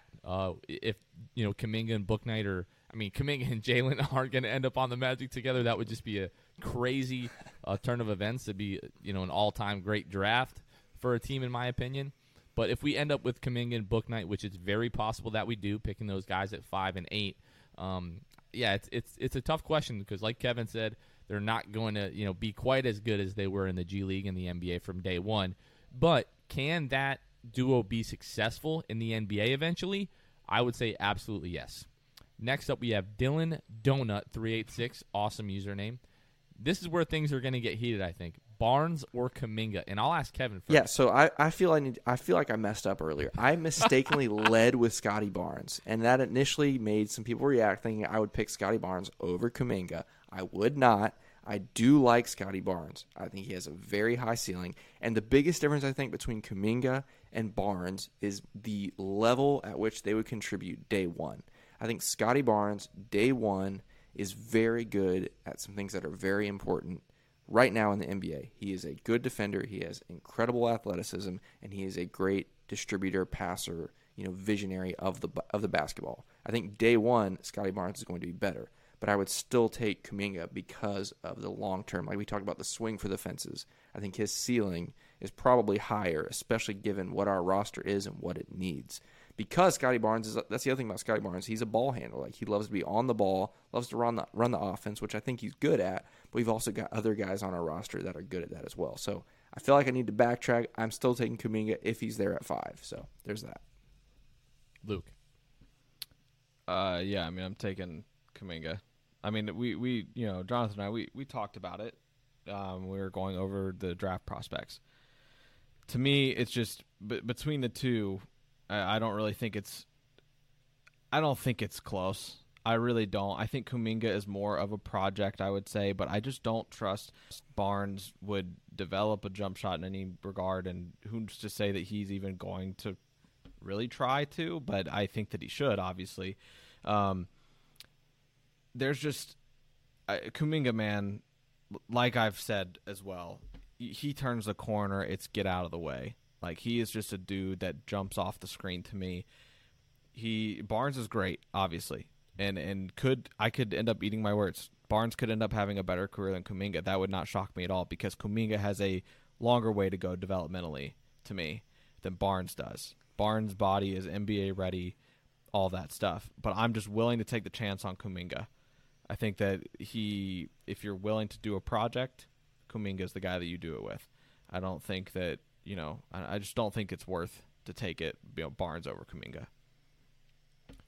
If you know, Kuminga and Bouknight are. I mean, Kuminga and Jalen aren't going to end up on the Magic together. That would just be a crazy turn of events. It'd be, you know, an all-time great draft for a team, in my opinion. But if we end up with Kuminga and Bouknight, which it's very possible that we do, picking those guys at 5 and 8, it's a tough question because, like Kevin said, they're not going to, you know, be quite as good as they were in the G League and the NBA from day one. But can that duo be successful in the NBA eventually? I would say absolutely yes. Next up, we have Dylan Donut 386, awesome username. This is where things are going to get heated, I think. Barnes or Kuminga, and I'll ask Kevin first. Yeah, so I feel like I messed up earlier. I mistakenly led with Scotty Barnes, and that initially made some people react, thinking I would pick Scotty Barnes over Kuminga. I would not. I do like Scotty Barnes. I think he has a very high ceiling, and the biggest difference I think between Kuminga and Barnes is the level at which they would contribute day one. I think Scotty Barnes, day one, is very good at some things that are very important right now in the NBA. He is a good defender. He has incredible athleticism, and he is a great distributor, passer, you know, visionary of the basketball. I think day one, Scotty Barnes is going to be better, but I would still take Kuminga because of the long term. Like we talked about the swing for the fences. I think his ceiling is probably higher, especially given what our roster is and what it needs. Because Scotty Barnes is, that's the other thing about Scotty Barnes, he's a ball handler. Like, he loves to be on the ball, loves to run the offense, which I think he's good at, but we've also got other guys on our roster that are good at that as well. So I feel like I need to backtrack. I'm still taking Kuminga if he's there at 5. So there's that. Luke. Yeah, I mean, I'm taking Kuminga. I mean, we you know, Jonathan and I, we talked about it. We were going over the draft prospects. To me, it's just between the two, I don't really think it's close. I really don't. I think Kuminga is more of a project, I would say, but I just don't trust Barnes would develop a jump shot in any regard, and who's to say that he's even going to really try to, but I think that he should, obviously. There's just Kuminga, man, like I've said as well, he turns the corner, it's get out of the way. Like, he is just a dude that jumps off the screen to me. Barnes is great, obviously. And I could end up eating my words. Barnes could end up having a better career than Kuminga. That would not shock me at all, because Kuminga has a longer way to go developmentally to me than Barnes does. Barnes' body is NBA ready, all that stuff. But I'm just willing to take the chance on Kuminga. I think that if you're willing to do a project, Kuminga is the guy that you do it with. I don't think that, I just don't think it's worth to take it, Barnes over Kuminga.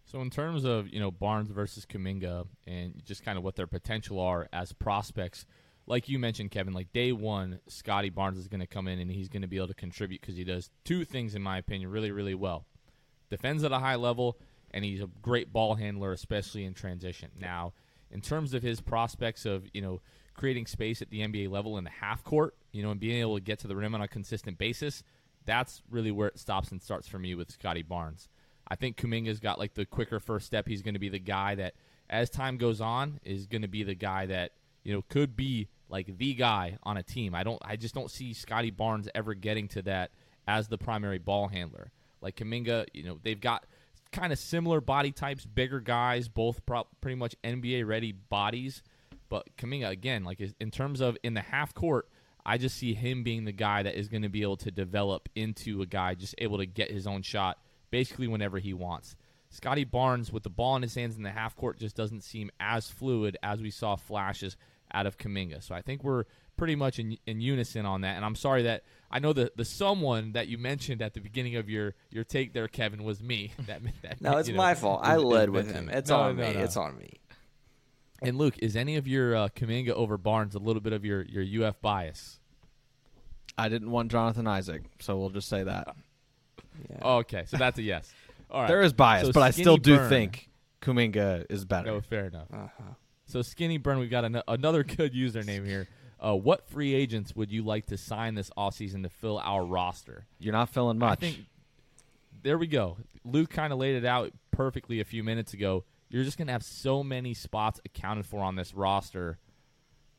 So in terms of, Barnes versus Kuminga and just kind of what their potential are as prospects, like you mentioned, Kevin, like day one, Scotty Barnes is going to come in and he's going to be able to contribute because he does two things, in my opinion, really, really well. Defends at a high level, and he's a great ball handler, especially in transition. Now, in terms of his prospects of, creating space at the NBA level in the half court, and being able to get to the rim on a consistent basis, that's really where it stops and starts for me with Scotty Barnes. I think Kuminga's got like the quicker first step. He's going to be the guy that, as time goes on, is going to be the guy that, could be like the guy on a team. I just don't see Scotty Barnes ever getting to that as the primary ball handler. Like Kuminga, they've got kind of similar body types, bigger guys, both pretty much NBA ready bodies. But Kuminga, again, like in terms of in the half court, I just see him being the guy that is going to be able to develop into a guy just able to get his own shot basically whenever he wants. Scotty Barnes with the ball in his hands in the half court just doesn't seem as fluid as we saw flashes out of Kuminga. So I think we're pretty much in unison on that. And I'm sorry that I know the someone that you mentioned at the beginning of your take there, Kevin, was me. That no, it's my fault. I led with him. It's on me. It's on me. And Luke, is any of your Kuminga over Barnes a little bit of your UF bias? I didn't want Jonathan Isaac, so we'll just say that. Yeah. Oh, okay, so that's a yes. All right. There is bias, so but I still do think Kuminga is better. No, fair enough. Uh-huh. So Skinny Burn, we've got another good username here. What free agents would you like to sign this offseason to fill our roster? You're not filling much. There we go. Luke kind of laid it out perfectly a few minutes ago. You're just going to have so many spots accounted for on this roster.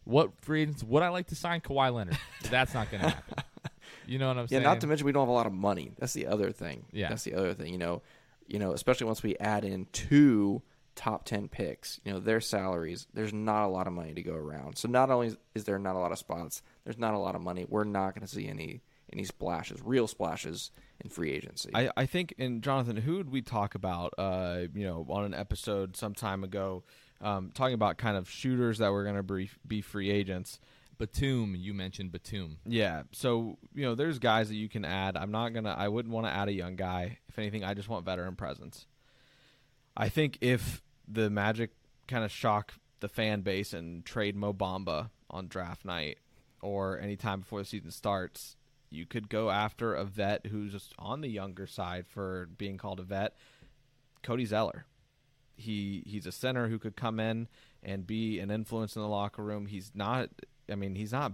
What free agents would I like to sign? Kawhi Leonard. That's not going to happen. You know what I'm saying? Yeah, not to mention we don't have a lot of money. That's the other thing. Yeah. That's the other thing. Especially once we add in two top 10 picks, their salaries, there's not a lot of money to go around. So not only is there not a lot of spots, there's not a lot of money. We're not going to see any splashes, real splashes in free agency. I think, and Jonathan, who would we talk about, on an episode some time ago, talking about kind of shooters that were going to be free agents. Batum, you mentioned Batum. Yeah, so there's guys that you can add. I wouldn't want to add a young guy. If anything, I just want veteran presence. I think if the Magic kind of shock the fan base and trade Mo Bamba on draft night or any time before the season starts, you could go after a vet who's just on the younger side for being called a vet. Cody Zeller. He's a center who could come in and be an influence in the locker room. He's not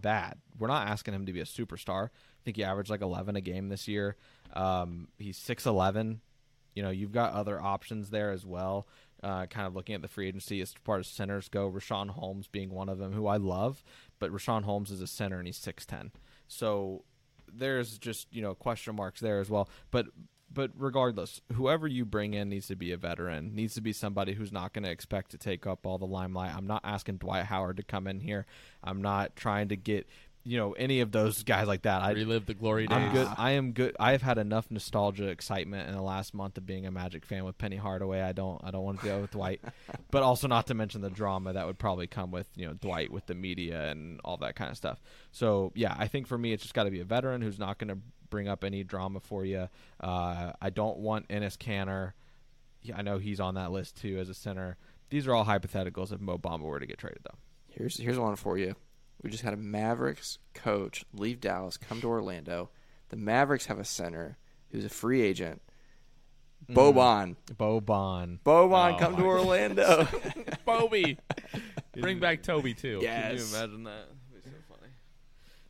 bad. We're not asking him to be a superstar. I think he averaged like 11 a game this year. He's 6'11". You've got other options there as well. Kind of looking at the free agency as far as centers go, Rashawn Holmes being one of them, who I love, but Rashawn Holmes is a center and he's 6'10". So there's just, question marks there as well. But regardless, whoever you bring in needs to be a veteran, needs to be somebody who's not going to expect to take up all the limelight. I'm not asking Dwight Howard to come in here. I'm not trying to get, any of those guys like that. Relive the glory days. I am good. I have had enough nostalgia excitement in the last month of being a Magic fan with Penny Hardaway. I don't want to deal with Dwight, but also not to mention the drama that would probably come with, Dwight with the media and all that kind of stuff. So, yeah, I think for me it's just got to be a veteran who's not going to bring up any drama for you. I don't want Enes Kanter. I know he's on that list too as a center. These are all hypotheticals if Mo Bamba were to get traded, though. Here's one for you. We just had a Mavericks coach leave Dallas, come to Orlando. The Mavericks have a center who's a free agent. Boban, come to Orlando. Bobby. Bring back Toby, too. Yes. Can you imagine that? That'd be so funny.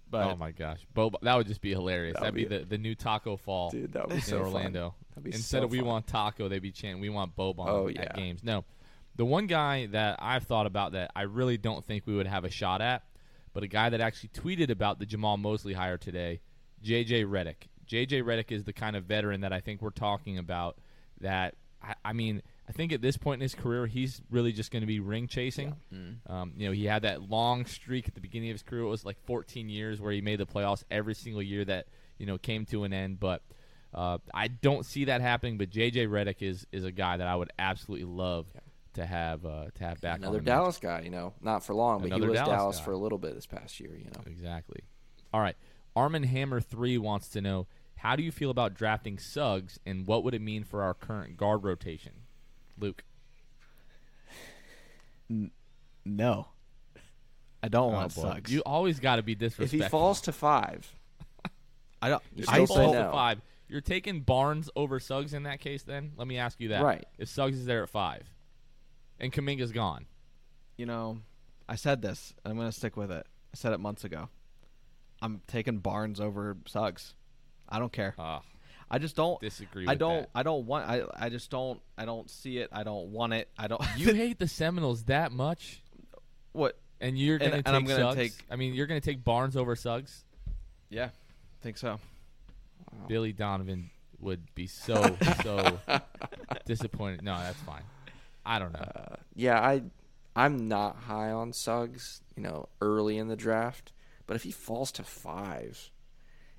But, oh, my gosh. Boban, that would just be hilarious. That'd be the new taco fall. Dude, that would be so Orlando. Fun. Be Instead so of we fun. Want taco, they'd be chanting, we want Boban at games. No. The one guy that I've thought about that I really don't think we would have a shot at, but a guy that actually tweeted about the Jamal Mosley hire today, J.J. Redick. J.J. Redick is the kind of veteran that I think we're talking about that, I think at this point in his career, he's really just going to be ring chasing. Yeah. Mm-hmm. He had that long streak at the beginning of his career. It was like 14 years where he made the playoffs every single year that, came to an end. But I don't see that happening. But J.J. Redick is a guy that I would absolutely love to have back. Another on Dallas guy, not for long, but he was Dallas for a little bit this past year, Exactly. All right. Arm & Hammer 3 wants to know, how do you feel about drafting Suggs, and what would it mean for our current guard rotation? Luke. No. I don't want Suggs. You always got to be disrespectful. If he falls to 5. To 5. You're taking Barnes over Suggs in that case then? Let me ask you that. Right. If Suggs is there at 5 and Kuminga's gone. I said this. I'm going to stick with it. I said it months ago. I'm taking Barnes over Suggs. I don't care. I just don't disagree. I don't see it. I don't want it. You hate the Seminoles that much? What? And you're going to take Suggs? You're going to take Barnes over Suggs? Yeah, I think so. Wow. Billy Donovan would be so disappointed. No, that's fine. I don't know. I'm not high on Suggs. Early in the draft, but if he falls to 5.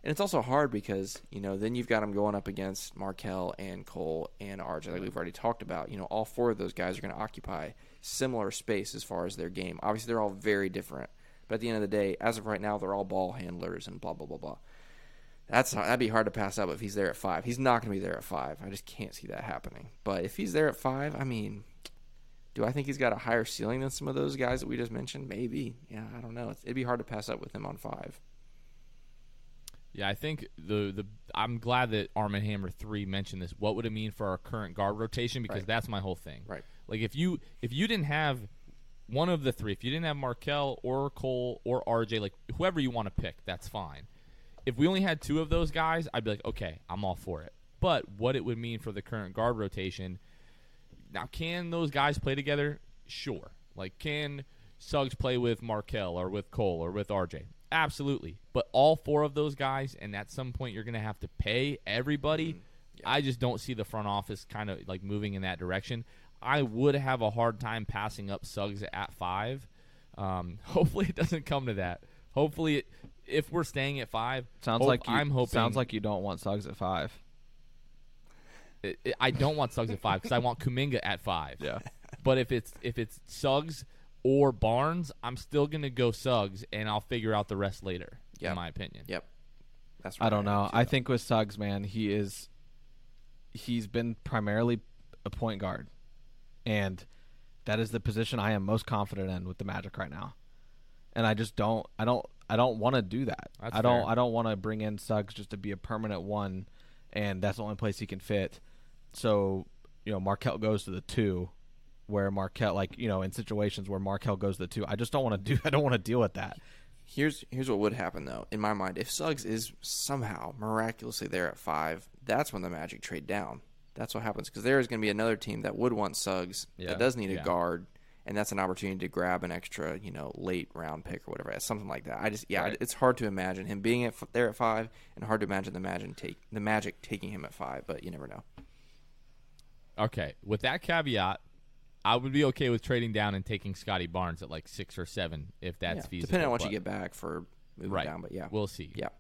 And it's also hard because, then you've got him going up against Markelle and Cole and RJ, like we've already talked about. All 4 of those guys are going to occupy similar space as far as their game. Obviously, they're all very different. But at the end of the day, as of right now, they're all ball handlers and blah, blah, blah, blah. That'd be hard to pass up if he's there at 5. He's not going to be there at 5. I just can't see that happening. But if he's there at 5, do I think he's got a higher ceiling than some of those guys that we just mentioned? Maybe. Yeah, I don't know. It'd be hard to pass up with him on 5. Yeah, I think I'm glad that Arm & Hammer 3 mentioned this. What would it mean for our current guard rotation? Because that's my whole thing. Right. Like if you didn't have one of the 3, if you didn't have Markelle or Cole or RJ, like whoever you want to pick, that's fine. If we only had 2 of those guys, I'd be like, okay, I'm all for it. But what it would mean for the current guard rotation? Now, can those guys play together? Sure. Like, can Suggs play with Markelle or with Cole or with RJ? Absolutely. But all 4 of those guys, and at some point you're going to have to pay everybody. Yeah. I just don't see the front office kind of like moving in that direction. I would have a hard time passing up Suggs at 5. Hopefully it doesn't come to that. Hopefully, if we're staying at 5, sounds like you don't want Suggs at 5. I don't want Suggs at 5 because I want Kuminga at 5. Yeah. But if it's Suggs or Barnes, I'm still going to go Suggs, and I'll figure out the rest later, in my opinion. Yep. That's right. I don't know. I think with Suggs, man, he's been primarily a point guard, and that is the position I am most confident in with the Magic right now. And I just don't want to do that. That's fair. I don't want to bring in Suggs just to be a permanent one, and that's the only place he can fit. So, Markelle goes to the 2. Where Markelle, in situations where Markelle goes to the 2, I just don't want to I don't want to deal with that. Here's what would happen though, in my mind, if Suggs is somehow miraculously there at 5, that's when the Magic trade down. That's what happens because there is going to be another team that would want Suggs that does need a guard, and that's an opportunity to grab an extra, late round pick or whatever, something like that. I just it's hard to imagine him being there at 5, and hard to imagine the Magic taking him at 5, but you never know. Okay, with that caveat, I would be okay with trading down and taking Scotty Barnes at 6 or 7 if that's feasible. Depending on what you get back for moving down, but we'll see. Yeah.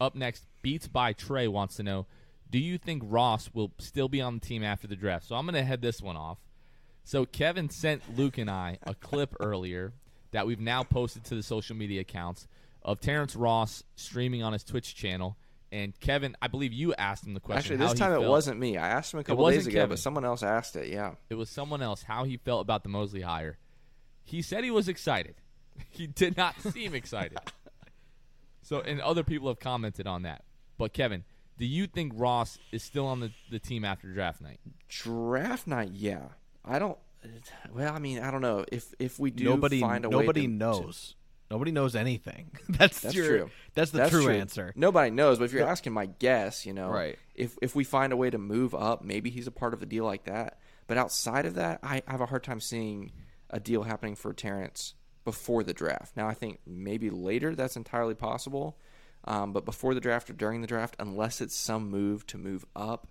Up next, Beats by Trey wants to know, do you think Ross will still be on the team after the draft? So I'm going to head this one off. So Kevin sent Luke and I a clip earlier that we've now posted to the social media accounts of Terrence Ross streaming on his Twitch channel. And Kevin, I believe you asked him the question. Actually, this time it wasn't me. I asked him a couple days ago, but someone else asked it, yeah. It was someone else, how he felt about the Mosley hire. He said he was excited. He did not seem excited. So, and other people have commented on that. But Kevin, Do you think Ross is still on the team after draft night? Draft night, yeah. I don't. Well, I mean, I don't know if we do find a way. Nobody knows. Nobody knows anything. That's true. That's the true answer. Nobody knows. But if you're asking my guess, you know, right. If we find a way to move up, maybe he's a part of a deal like that. But outside of that, I have a hard time seeing a deal happening for Terrence before the draft. Now, I think maybe later that's entirely possible. But before the draft or during the draft, unless it's some move to move up,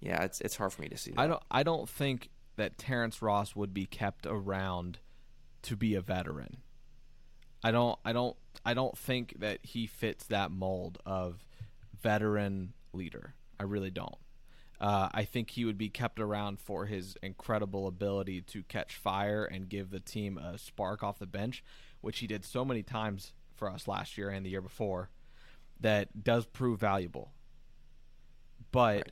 yeah, it's hard for me to see that. I don't think that Terrence Ross would be kept around to be a veteran. I don't think that he fits that mold of veteran leader. I really don't. I think he would be kept around for his incredible ability to catch fire and give the team a spark off the bench, which he did so many times for us last year and the year before. That does prove valuable, but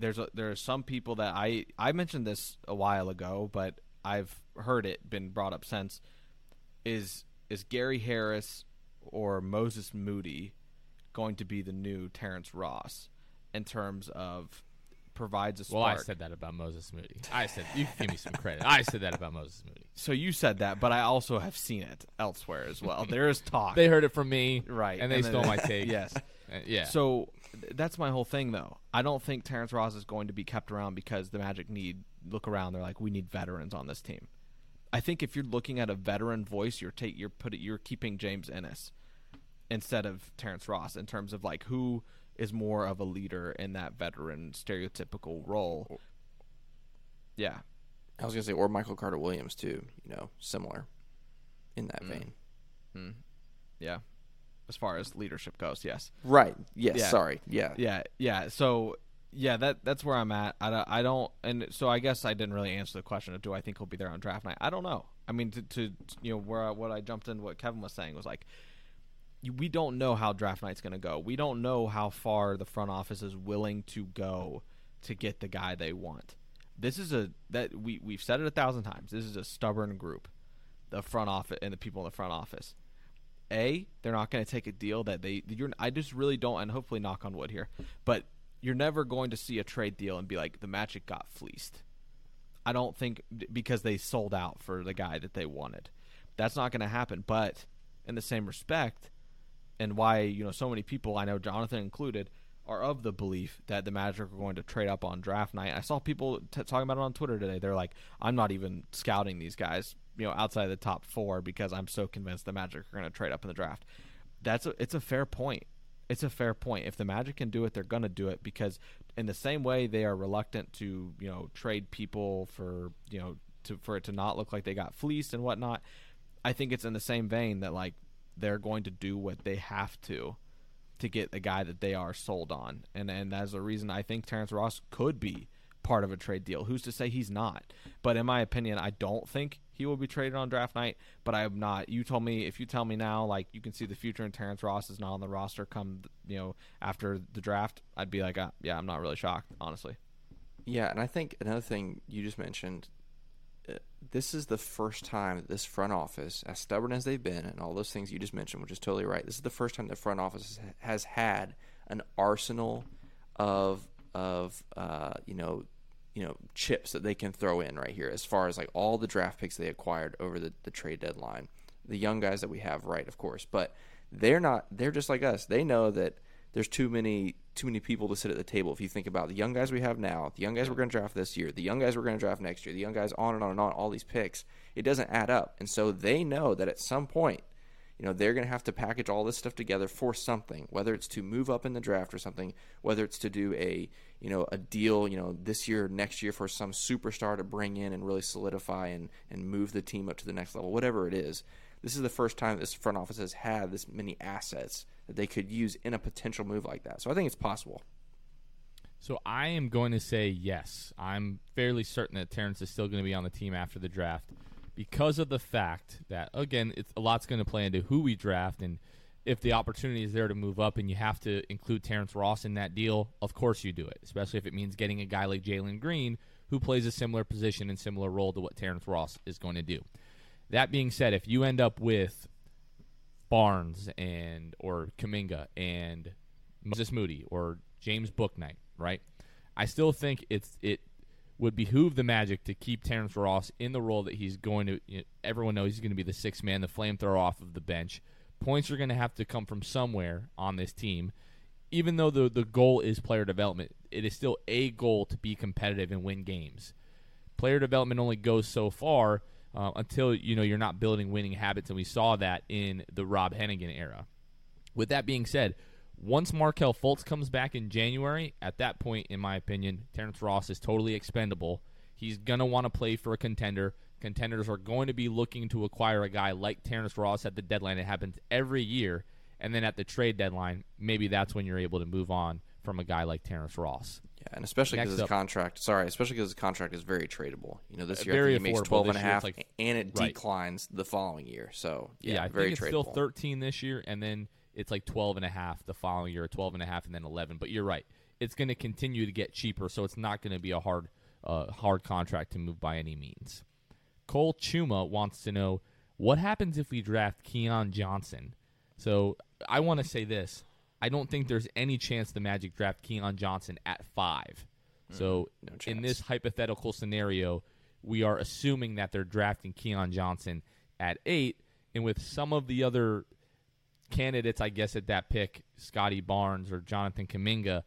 right. there are some people that I mentioned this a while ago, but I've heard it been brought up since is Gary Harris or Moses Moody going to be the new Terrence Ross in terms of provides a spark? Well, I said that about Moses Moody. I said you give me some credit. I said that about Moses Moody. So you said that, but I also have seen it elsewhere as well. There is talk. They heard it from me, right? And they stole my take. Yes, yeah. So that's my whole thing, though. I don't think Terrence Ross is going to be kept around because the Magic look around. They're like, we need veterans on this team. I think if you're looking at a veteran voice, you're keeping James Ennis instead of Terrence Ross in terms of like who is more of a leader in that veteran stereotypical role. Yeah. I was going to say, or Michael Carter-Williams, too, you know, similar in that vein. Mm. Yeah. As far as leadership goes, yes. Right. Yes, yeah. Sorry. Yeah. Yeah, yeah. So, yeah, that's where I'm at. I don't – and so I guess I didn't really answer the question of do I think he'll be there on draft night. I don't know. I mean, to you know, what Kevin was saying was like, we don't know how draft night's going to go. We don't know how far the front office is willing to go to get the guy they want. This is we've said it 1,000 times. This is a stubborn group, the front office and the people in the front office. They're not going to take a deal that I just really don't, and hopefully knock on wood here, but you're never going to see a trade deal and be like, the Magic got fleeced. I don't think, because they sold out for the guy that they wanted. That's not going to happen. But in the same respect, and why, you know, so many people, I know Jonathan included, are of the belief that the Magic are going to trade up on draft night. I saw people talking about it on Twitter today. They're like, I'm not even scouting these guys, you know, outside of the top four because I'm so convinced the Magic are going to trade up in the draft. It's a fair point. It's a fair point. If the Magic can do it, they're going to do it because in the same way they are reluctant to, you know, trade people for, you know, for it to not look like they got fleeced and whatnot. I think it's in the same vein that, like, they're going to do what they have to get the guy that they are sold on. And that's the reason I think Terrence Ross could be part of a trade deal. Who's to say he's not? But in my opinion, I don't think he will be traded on draft night, but I am not. You told me, if you tell me now, like, you can see the future and Terrence Ross is not on the roster come, you know, after the draft, I'd be like, yeah, I'm not really shocked, honestly. Yeah, and I think another thing you just mentioned, this is the first time that this front office, as stubborn as they've been and all those things you just mentioned, which is totally right, this is the first time the front office has had an arsenal of you know chips that they can throw in right here as far as like all the draft picks they acquired over the trade deadline, the young guys that we have, right, of course, but they're just like us. They know that there's too many people to sit at the table. If you think about the young guys we have now, the young guys we're going to draft this year, the young guys we're going to draft next year, the young guys on and on and on, all these picks, it doesn't add up. And so they know that at some point, you know, they're going to have to package all this stuff together for something, whether it's to move up in the draft or something, whether it's to do a, you know, a deal, you know, this year, next year for some superstar to bring in and really solidify and move the team up to the next level, whatever it is. This is the first time this front office has had this many assets that they could use in a potential move like that. So I think it's possible. So I am going to say yes. I'm fairly certain that Terrence is still going to be on the team after the draft because of the fact that, again, a lot's going to play into who we draft. And if the opportunity is there to move up and you have to include Terrence Ross in that deal, of course you do it, especially if it means getting a guy like Jalen Green who plays a similar position and similar role to what Terrence Ross is going to do. That being said, if you end up with Barnes and or Kuminga and Moses Moody or James Bouknight, right? I still think it would behoove the Magic to keep Terrence Ross in the role that he's going to. You know, everyone knows he's going to be the sixth man, the flamethrower off of the bench. Points are going to have to come from somewhere on this team. Even though the goal is player development, it is still a goal to be competitive and win games. Player development only goes so far until you're not building winning habits, and we saw that in the Rob Hennigan era. With that being said, once Markelle Fultz comes back in January, at that point, in my opinion, Terrence Ross is totally expendable. He's going to want to play for a contender. Contenders are going to be looking to acquire a guy like Terrence Ross at the deadline. It happens every year. And then at the trade deadline, maybe that's when you're able to move on from a guy like Terrence Ross. Yeah, and especially because his contract. Sorry, especially because his contract is very tradable. This year I think he makes 12.5, and it declines the following year. So I very think it's tradable. Still 13 this year, and then it's like 12.5 the following year, 12.5, and then 11. But you're right; it's going to continue to get cheaper, so it's not going to be a hard contract to move by any means. Cole Chuma wants to know what happens if we draft Keon Johnson. So I want to say this. I don't think there's any chance the Magic draft Keon Johnson at 5. So no chance. In this hypothetical scenario, we are assuming that they're drafting Keon Johnson at 8. And with some of the other candidates, I guess, at that pick, Scotty Barnes or Jonathan Kuminga,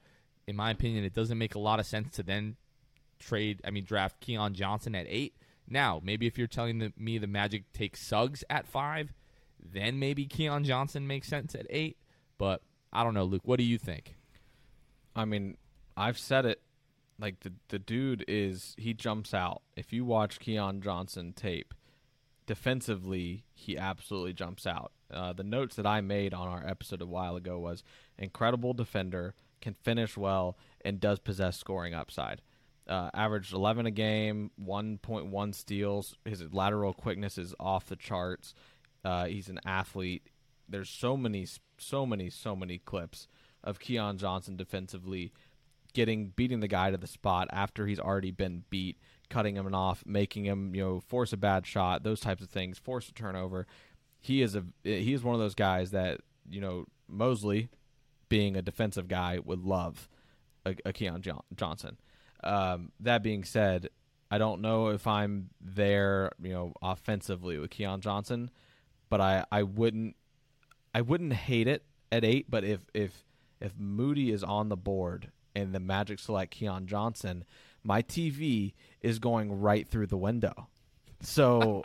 in my opinion, it doesn't make a lot of sense to then draft Keon Johnson at 8. Now, maybe if you're telling me the Magic takes Suggs at 5, then maybe Keon Johnson makes sense at 8. But I don't know, Luke. What do you think? I mean, I've said it. Like, the dude he jumps out. If you watch Keon Johnson tape, defensively, he absolutely jumps out. The notes that I made on our episode a while ago was incredible defender, can finish well, and does possess scoring upside. Averaged 11 a game, 1.1 steals. His lateral quickness is off the charts. He's an athlete. There's so many clips of Keon Johnson defensively beating the guy to the spot after he's already been beat, cutting him off, making him force a bad shot, those types of things, force a turnover. He is one of those guys that Mosley, being a defensive guy, would love a Keon Johnson. That being said, I don't know if I'm there offensively with Keon Johnson, but I wouldn't hate it at 8, but if Moody is on the board and the Magic select Keon Johnson, my TV is going right through the window. So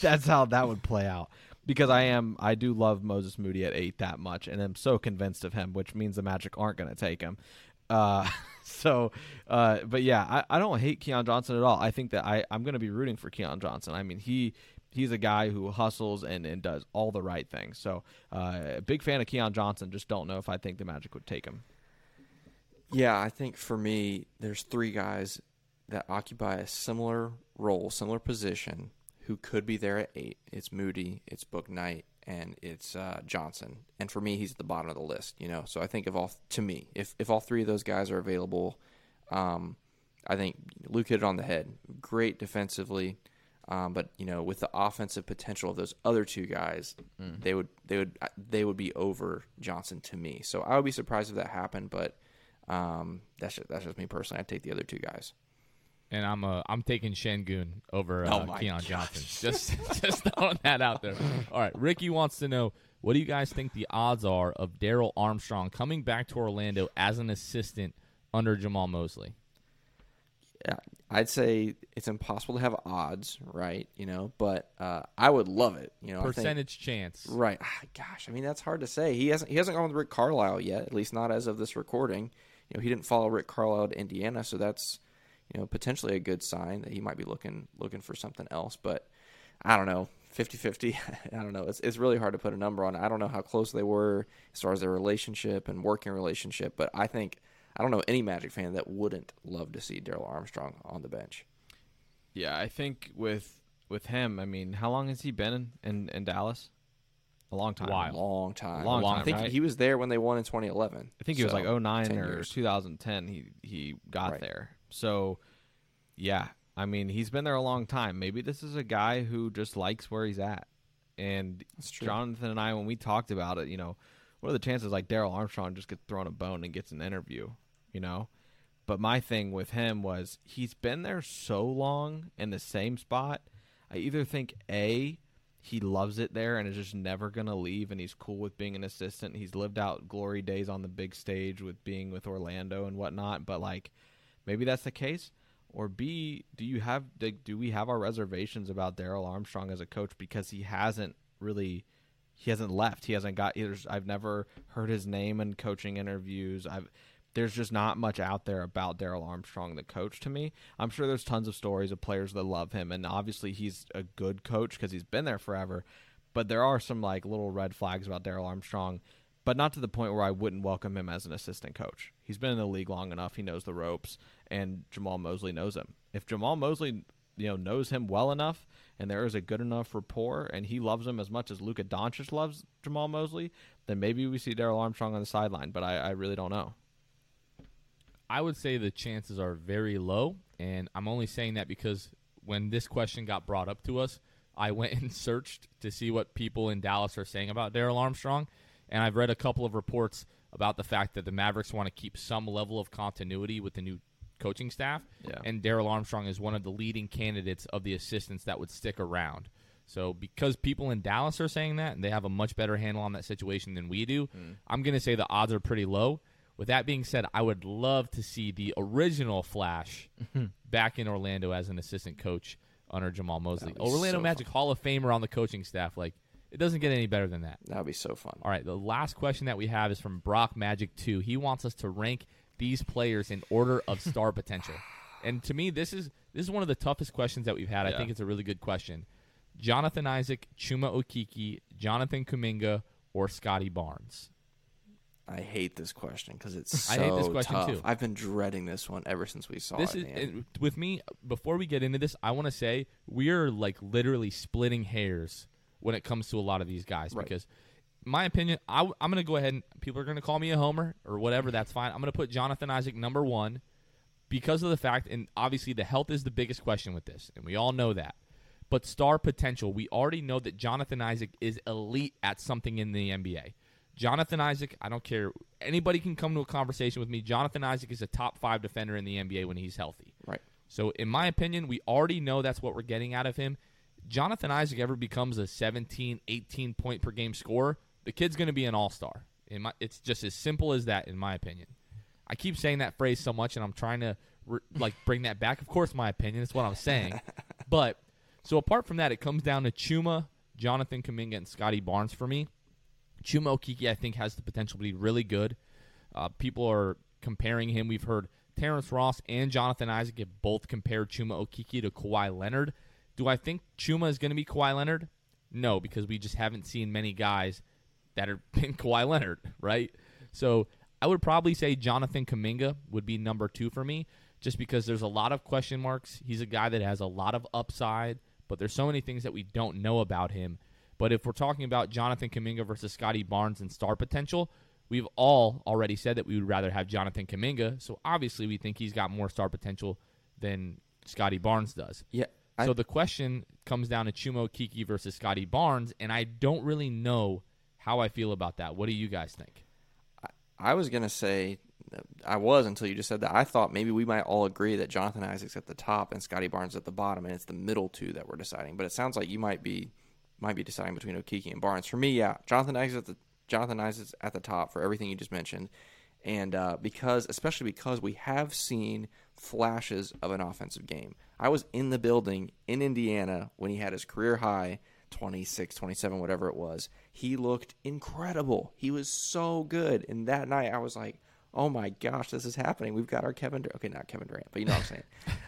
that's how that would play out, because I do love Moses Moody at 8 that much, and I'm so convinced of him, which means the Magic aren't going to take him. But yeah, I don't hate Keon Johnson at all. I think that I'm going to be rooting for Keon Johnson. I mean, he's a guy who hustles and does all the right things. So a big fan of Keon Johnson. Just don't know if I think the Magic would take him. Yeah, I think for me, there's 3 guys that occupy a similar role, similar position, who could be there at 8. It's Moody, it's Bouknight, and it's Johnson. And for me, he's at the bottom of the list, So I think if all 3 of those guys are available, I think Luke hit it on the head. Great defensively, but with the offensive potential of those other 2 guys, they would be over Johnson to me. So I would be surprised if that happened, but that's just me personally. I'd take the other 2 guys. And I'm taking Şengün over Keon Johnson. Just throwing that out there. All right, Ricky wants to know, what do you guys think the odds are of Darrell Armstrong coming back to Orlando as an assistant under Jamal Mosley? Yeah, I'd say it's impossible to have odds, right? But I would love it. Percentage chance, right? Gosh, I mean, that's hard to say. He hasn't gone with Rick Carlisle yet, at least not as of this recording. He didn't follow Rick Carlisle to Indiana, so that's, potentially a good sign that he might be looking for something else. But I don't know, 50-50. I don't know. It's really hard to put a number on. I don't know how close they were as far as their relationship and working relationship. But I don't know any Magic fan that wouldn't love to see Darrell Armstrong on the bench. Yeah, I think with him, I mean, how long has he been in Dallas? A long time. Wow. A long time. I think he was there when they won in 2011. I think he was like 2009 or 2010 he got there. So, yeah, I mean, he's been there a long time. Maybe this is a guy who just likes where he's at. And Jonathan and I, when we talked about it, what are the chances like Daryl Armstrong just gets thrown a bone and gets an interview, you know? But my thing with him was he's been there so long in the same spot. I either think, A, he loves it there and is just never going to leave, and he's cool with being an assistant. He's lived out glory days on the big stage with being with Orlando and whatnot, but like maybe that's the case. Or B, do we have our reservations about Daryl Armstrong as a coach because he hasn't left. He hasn't got – I've never heard his name in coaching interviews. There's just not much out there about Daryl Armstrong, the coach, to me. I'm sure there's tons of stories of players that love him, and obviously he's a good coach because he's been there forever. But there are some like little red flags about Daryl Armstrong, but not to the point where I wouldn't welcome him as an assistant coach. He's been in the league long enough. He knows the ropes, and Jamal Mosley knows him. If Jamal Mosley, you know, knows him well enough and there is a good enough rapport and he loves him as much as Luka Doncic loves Jamal Mosley, then maybe we see Daryl Armstrong on the sideline, but I really don't know. I would say the chances are very low, and I'm only saying that because when this question got brought up to us, I went and searched to see what people in Dallas are saying about Daryl Armstrong, and I've read a couple of reports about the fact that the Mavericks want to keep some level of continuity with the new coaching staff, and Daryl Armstrong is one of the leading candidates of the assistants that would stick around. So because people in Dallas are saying that, and they have a much better handle on that situation than we do, I'm going to say the odds are pretty low. With that being said, I would love to see the original Flash back in Orlando as an assistant coach under Jamal Mosley. Orlando Magic Hall of Famer on the coaching staff. Like, it doesn't get any better than that. That would be so fun. All right, the last question that we have is from Brock Magic 2. He wants us to rank these players in order of star potential. And to me, this is one of the toughest questions that we've had. Yeah. I think it's a really good question. Jonathan Isaac, Chuma Okeke, Jonathan Kuminga, or Scotty Barnes? I hate this question because it's so tough. I hate this question too. I've been dreading this one ever since we saw it. With me, before we get into this, I want to say we are like literally splitting hairs when it comes to a lot of these guys. Right. Because my opinion, I'm going to go ahead and people are going to call me a homer or whatever. That's fine. I'm going to put Jonathan Isaac number one because of the fact, and obviously the health is the biggest question with this, and we all know that. But star potential, we already know that Jonathan Isaac is elite at something in the NBA. Jonathan Isaac, I don't care. Anybody can come to a conversation with me. Jonathan Isaac is a top 5 defender in the NBA when he's healthy. Right. So, in my opinion, we already know that's what we're getting out of him. Jonathan Isaac ever becomes a 17, 18-point-per-game scorer, the kid's going to be an all-star. It's just as simple as that, in my opinion. I keep saying that phrase so much, and I'm trying to bring that back. Of course, my opinion. It's what I'm saying. But, so apart from that, it comes down to Chuma, Jonathan Kuminga, and Scotty Barnes for me. Chuma Okeke, I think, has the potential to be really good. People are comparing him. We've heard Terrence Ross and Jonathan Isaac have both compared Chuma Okeke to Kawhi Leonard. Do I think Chuma is going to be Kawhi Leonard? No, because we just haven't seen many guys that have been Kawhi Leonard, right? So I would probably say Jonathan Kuminga would be number two for me just because there's a lot of question marks. He's a guy that has a lot of upside, but there's so many things that we don't know about him. But if we're talking about Jonathan Kuminga versus Scotty Barnes and star potential, we've all already said that we would rather have Jonathan Kuminga. So obviously we think he's got more star potential than Scotty Barnes does. Yeah. So the question comes down to Chuma Okeke versus Scotty Barnes, and I don't really know how I feel about that. What do you guys think? I was going to say until you just said that. I thought maybe we might all agree that Jonathan Isaac's at the top and Scotty Barnes at the bottom, and it's the middle two that we're deciding. But it sounds like you might be deciding between Okeke and Barnes. For me, yeah, Jonathan Isaac's at the top for everything you just mentioned, and because we have seen flashes of an offensive game. I was in the building in Indiana when he had his career high, 26, 27, whatever it was. He looked incredible. He was so good, and that night I was like, oh my gosh, this is happening. We've got our Kevin Durant. Okay, not Kevin Durant, but you know what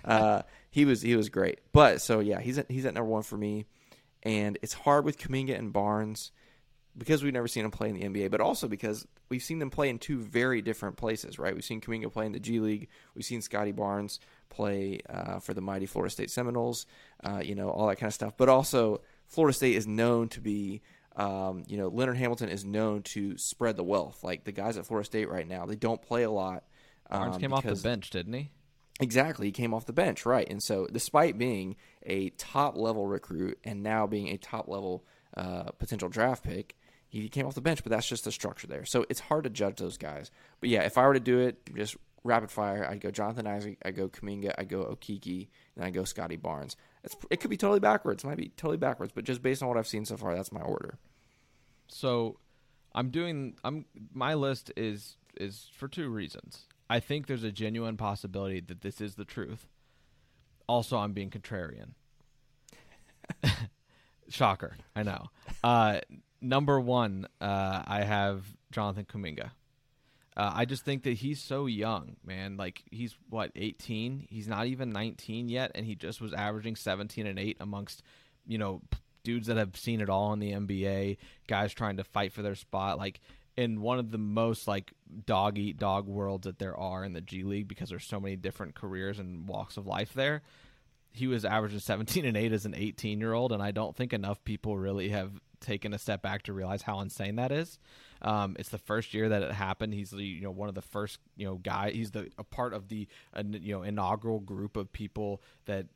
I'm saying. He was great. But so yeah, he's at number one for me. And it's hard with Kuminga and Barnes because we've never seen them play in the NBA, but also because we've seen them play in two very different places, right? We've seen Kuminga play in the G League. We've seen Scotty Barnes play for the mighty Florida State Seminoles, all that kind of stuff. But also Florida State is known to be, Leonard Hamilton is known to spread the wealth. Like the guys at Florida State right now, they don't play a lot. Barnes came off the bench, didn't he? Exactly. He came off the bench, right. And so despite being a top-level recruit and now being a top-level potential draft pick, He came off the bench, but that's just the structure there. So it's hard to judge those guys. But yeah, if I were to do it, just rapid fire, I'd go Jonathan Isaac, I'd go Kuminga, I'd go Okeke, and I'd go Scotty Barnes. It could be totally backwards. It might be totally backwards, but just based on what I've seen so far, that's my order. So my list is for two reasons. I think there's a genuine possibility that this is the truth. Also, I'm being contrarian. Shocker, I know. Number one, I have Jonathan Kuminga. I just think that he's so young, man. Like, he's, 18? He's not even 19 yet, and he just was averaging 17 and 8 amongst, dudes that have seen it all in the NBA, guys trying to fight for their spot. Like, in one of the most, dog-eat-dog worlds that there are in the G League, because there's so many different careers and walks of life there, he was averaging 17 and 8 as an 18-year-old, and I don't think enough people really have taken a step back to realize how insane that is. It's the first year that it happened. He's one of the first guy. He's a part of the inaugural group of people that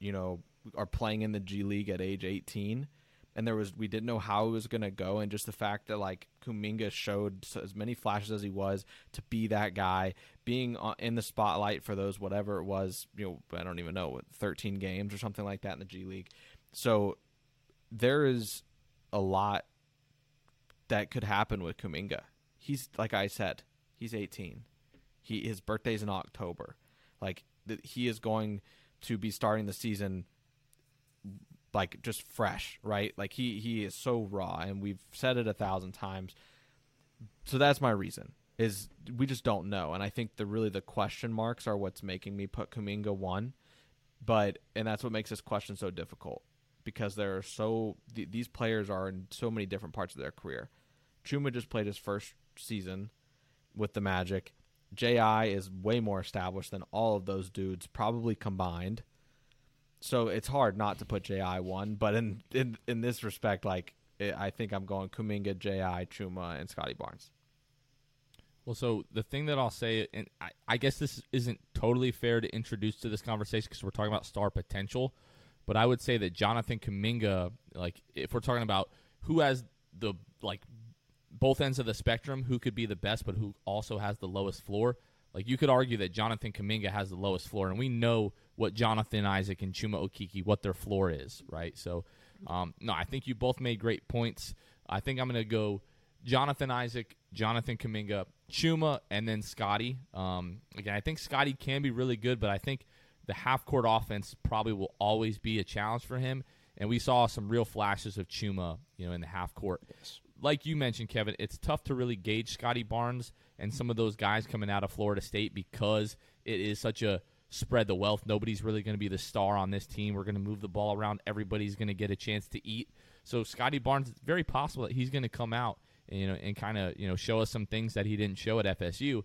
are playing in the G League at age 18. And we didn't know how it was going to go, and just the fact that Kuminga showed as many flashes as he was to be that guy, being in the spotlight for those whatever it was, I don't even know, 13 games or something like that in the G League. So there is a lot that could happen with Kuminga. He's, like I said, he's 18. His birthday's in October. He is going to be starting the season just fresh, right? He is so raw, and we've said it 1,000 times. So that's my reason, is we just don't know. And I think the question marks are what's making me put Kuminga one. And that's what makes this question so difficult, because there are these players are in so many different parts of their career. Chuma just played his first season with the Magic. J.I. is way more established than all of those dudes probably combined. So it's hard not to put J.I. one, but in this respect, I think I'm going Kuminga, J.I., Chuma, and Scotty Barnes. Well, so the thing that I'll say, and I guess this isn't totally fair to introduce to this conversation because we're talking about star potential, but I would say that Jonathan Kuminga, if we're talking about who has the both ends of the spectrum, who could be the best, but who also has the lowest floor, you could argue that Jonathan Kuminga has the lowest floor, and we know what Jonathan Isaac and Chuma Okeke, what their floor is, right? So, no, I think you both made great points. I think I'm going to go Jonathan Isaac, Jonathan Kuminga, Chuma, and then Scotty. Again, I think Scotty can be really good, but I think the half-court offense probably will always be a challenge for him, and we saw some real flashes of Chuma, in the half-court. Yes. Like you mentioned, Kevin, it's tough to really gauge Scotty Barnes and some of those guys coming out of Florida State because it is such a spread the wealth. Nobody's really going to be the star on this team. We're going to move the ball around. Everybody's going to get a chance to eat. So Scotty Barnes, it's very possible that he's going to come out and, kind of show us some things that he didn't show at FSU.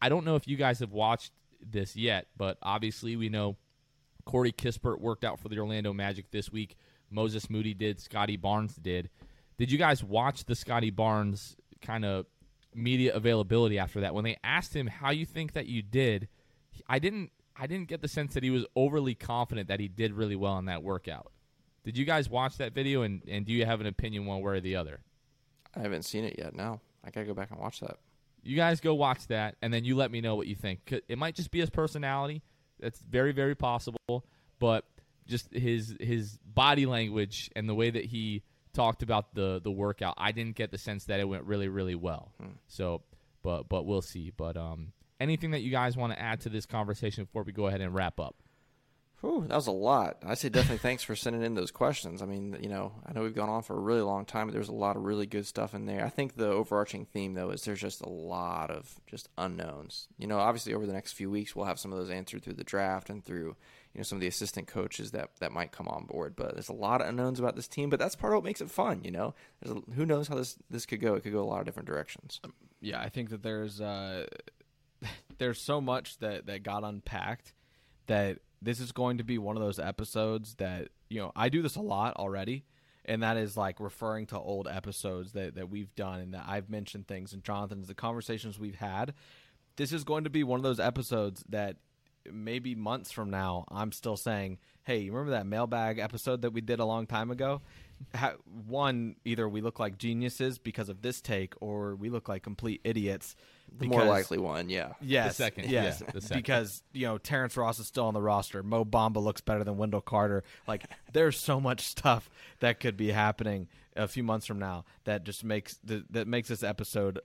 I don't know if you guys have watched this yet, but obviously we know Corey Kispert worked out for the Orlando Magic this week. Moses Moody did. Scotty Barnes did. Did you guys watch the Scotty Barnes kind of media availability after that? When they asked him how you think that you did, I didn't get the sense that he was overly confident that he did really well in that workout. Did you guys watch that video, and do you have an opinion one way or the other? I haven't seen it yet, no. I got to go back and watch that. You guys go watch that, and then you let me know what you think. It might just be his personality. That's very, very possible. But just his body language and the way that he talked about the workout, I didn't get the sense that it went really, really well. So, but we'll see. But anything that you guys want to add to this conversation before we go ahead and wrap up? Whew, that was a lot. I say definitely thanks for sending in those questions. I mean, I know we've gone on for a really long time, but there's a lot of really good stuff in there. I think the overarching theme, though, is there's just a lot of just unknowns. Obviously over the next few weeks, we'll have some of those answered through the draft and through, some of the assistant coaches that might come on board. But there's a lot of unknowns about this team, but that's part of what makes it fun, Who knows how this could go? It could go a lot of different directions. Yeah, I think that there's so much that got unpacked that this is going to be one of those episodes that, I do this a lot already, and that is referring to old episodes that we've done and that I've mentioned things, and Jonathan's, the conversations we've had. This is going to be one of those episodes that maybe months from now, I'm still saying, hey, you remember that mailbag episode that we did a long time ago? one, either we look like geniuses because of this take, or we look like complete idiots. Because, more likely one, yeah. Yes. The second. Yes. Yeah, the second. Because, you know, Terrence Ross is still on the roster. Mo Bamba looks better than Wendell Carter. Like, there's so much stuff that could be happening a few months from now that just makes this episode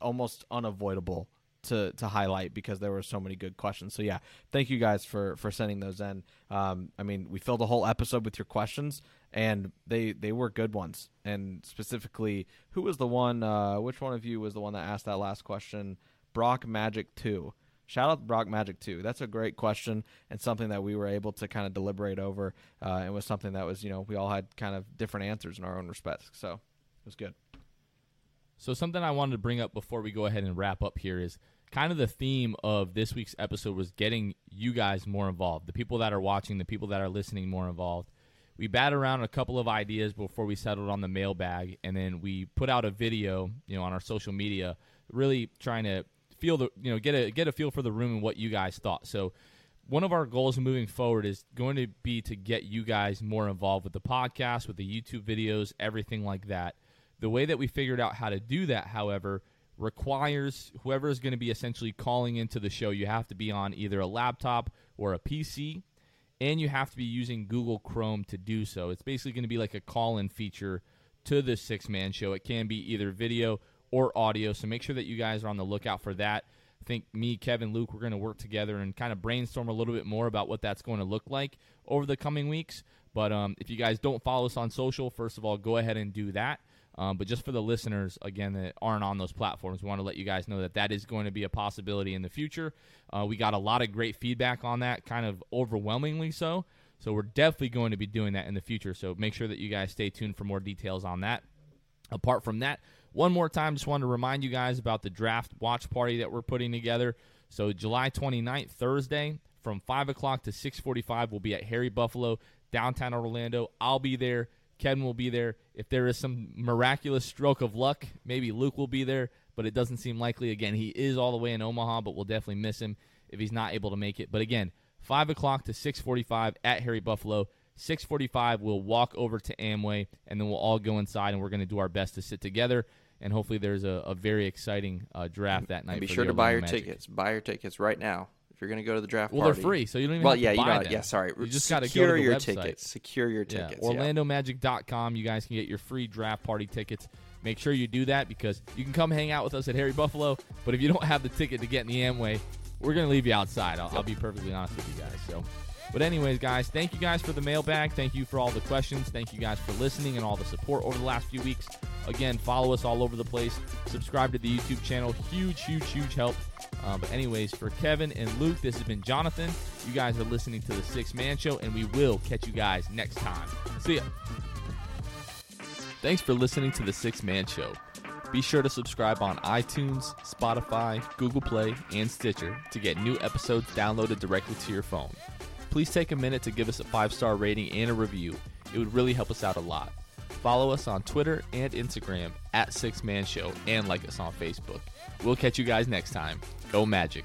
almost unavoidable to highlight, because there were so many good questions. So yeah, thank you guys for sending those in. I mean, we filled a whole episode with your questions, and they were good ones. And specifically, who was the one, which one of you was the one that asked that last question? Brock Magic 2. Shout out to Brock Magic 2. That's a great question, and something that we were able to kind of deliberate over, and was something that was, you know, we all had kind of different answers in our own respects. So it was good. So something I wanted to bring up before we go ahead and wrap up here is kind of the theme of this week's episode was getting you guys more involved, the people that are watching, the people that are listening more involved. We bat around a couple of ideas before we settled on the mailbag, and then we put out a video, you know, on our social media, really trying to feel the, you know, get a feel for the room and what you guys thought. So one of our goals moving forward is going to be to get you guys more involved with the podcast, with the YouTube videos, everything like that. The way that we figured out how to do that, however, requires whoever is going to be essentially calling into the show, you have to be on either a laptop or a PC, and you have to be using Google Chrome to do so. It's basically going to be like a call-in feature to the Six-Man Show. It can be either video or audio, so make sure that you guys are on the lookout for that. I think me, Kevin, Luke, we're going to work together and kind of brainstorm a little bit more about what that's going to look like over the coming weeks. But if you guys don't follow us on social, first of all, go ahead and do that. But just for the listeners, again, that aren't on those platforms, we want to let you guys know that that is going to be a possibility in the future. We got a lot of great feedback on that, kind of overwhelmingly so. So we're definitely going to be doing that in the future. So make sure that you guys stay tuned for more details on that. Apart from that, one more time, just wanted to remind you guys about the draft watch party that we're putting together. So July 29th, Thursday, from 5 o'clock to 6:45, we'll be at Harry Buffalo, downtown Orlando. I'll be there. Kevin will be there. If there is some miraculous stroke of luck, maybe Luke will be there, but it doesn't seem likely. Again, he is all the way in Omaha, but we'll definitely miss him if he's not able to make it. But again, 5 o'clock to 6:45 at Harry Buffalo. 6:45, we'll walk over to Amway, and then we'll all go inside, and we're going to do our best to sit together. And hopefully there's a very exciting draft that night. And be sure to buy your tickets. Buy your tickets right now. If you're going to go to the draft party. Well, they're free, so you don't even have to buy them. Yeah, sorry. You just got to go to the website. Secure your tickets. OrlandoMagic.com. You guys can get your free draft party tickets. Make sure you do that, because you can come hang out with us at Harry Buffalo, but if you don't have the ticket to get in the Amway, we're going to leave you outside. I'll be perfectly honest with you guys. So, but anyways, guys, thank you guys for the mailbag. Thank you for all the questions. Thank you guys for listening and all the support over the last few weeks. Again, follow us all over the place. Subscribe to the YouTube channel. Huge, huge, huge help. But anyways, for Kevin and Luke, this has been Jonathan. You guys are listening to The Sixth Man Show, and we will catch you guys next time. See ya. Thanks for listening to The Sixth Man Show. Be sure to subscribe on iTunes, Spotify, Google Play, and Stitcher to get new episodes downloaded directly to your phone. Please take a minute to give us a 5-star rating and a review. It would really help us out a lot. Follow us on Twitter and Instagram at Sixth Man Show, and like us on Facebook. We'll catch you guys next time. Go Magic.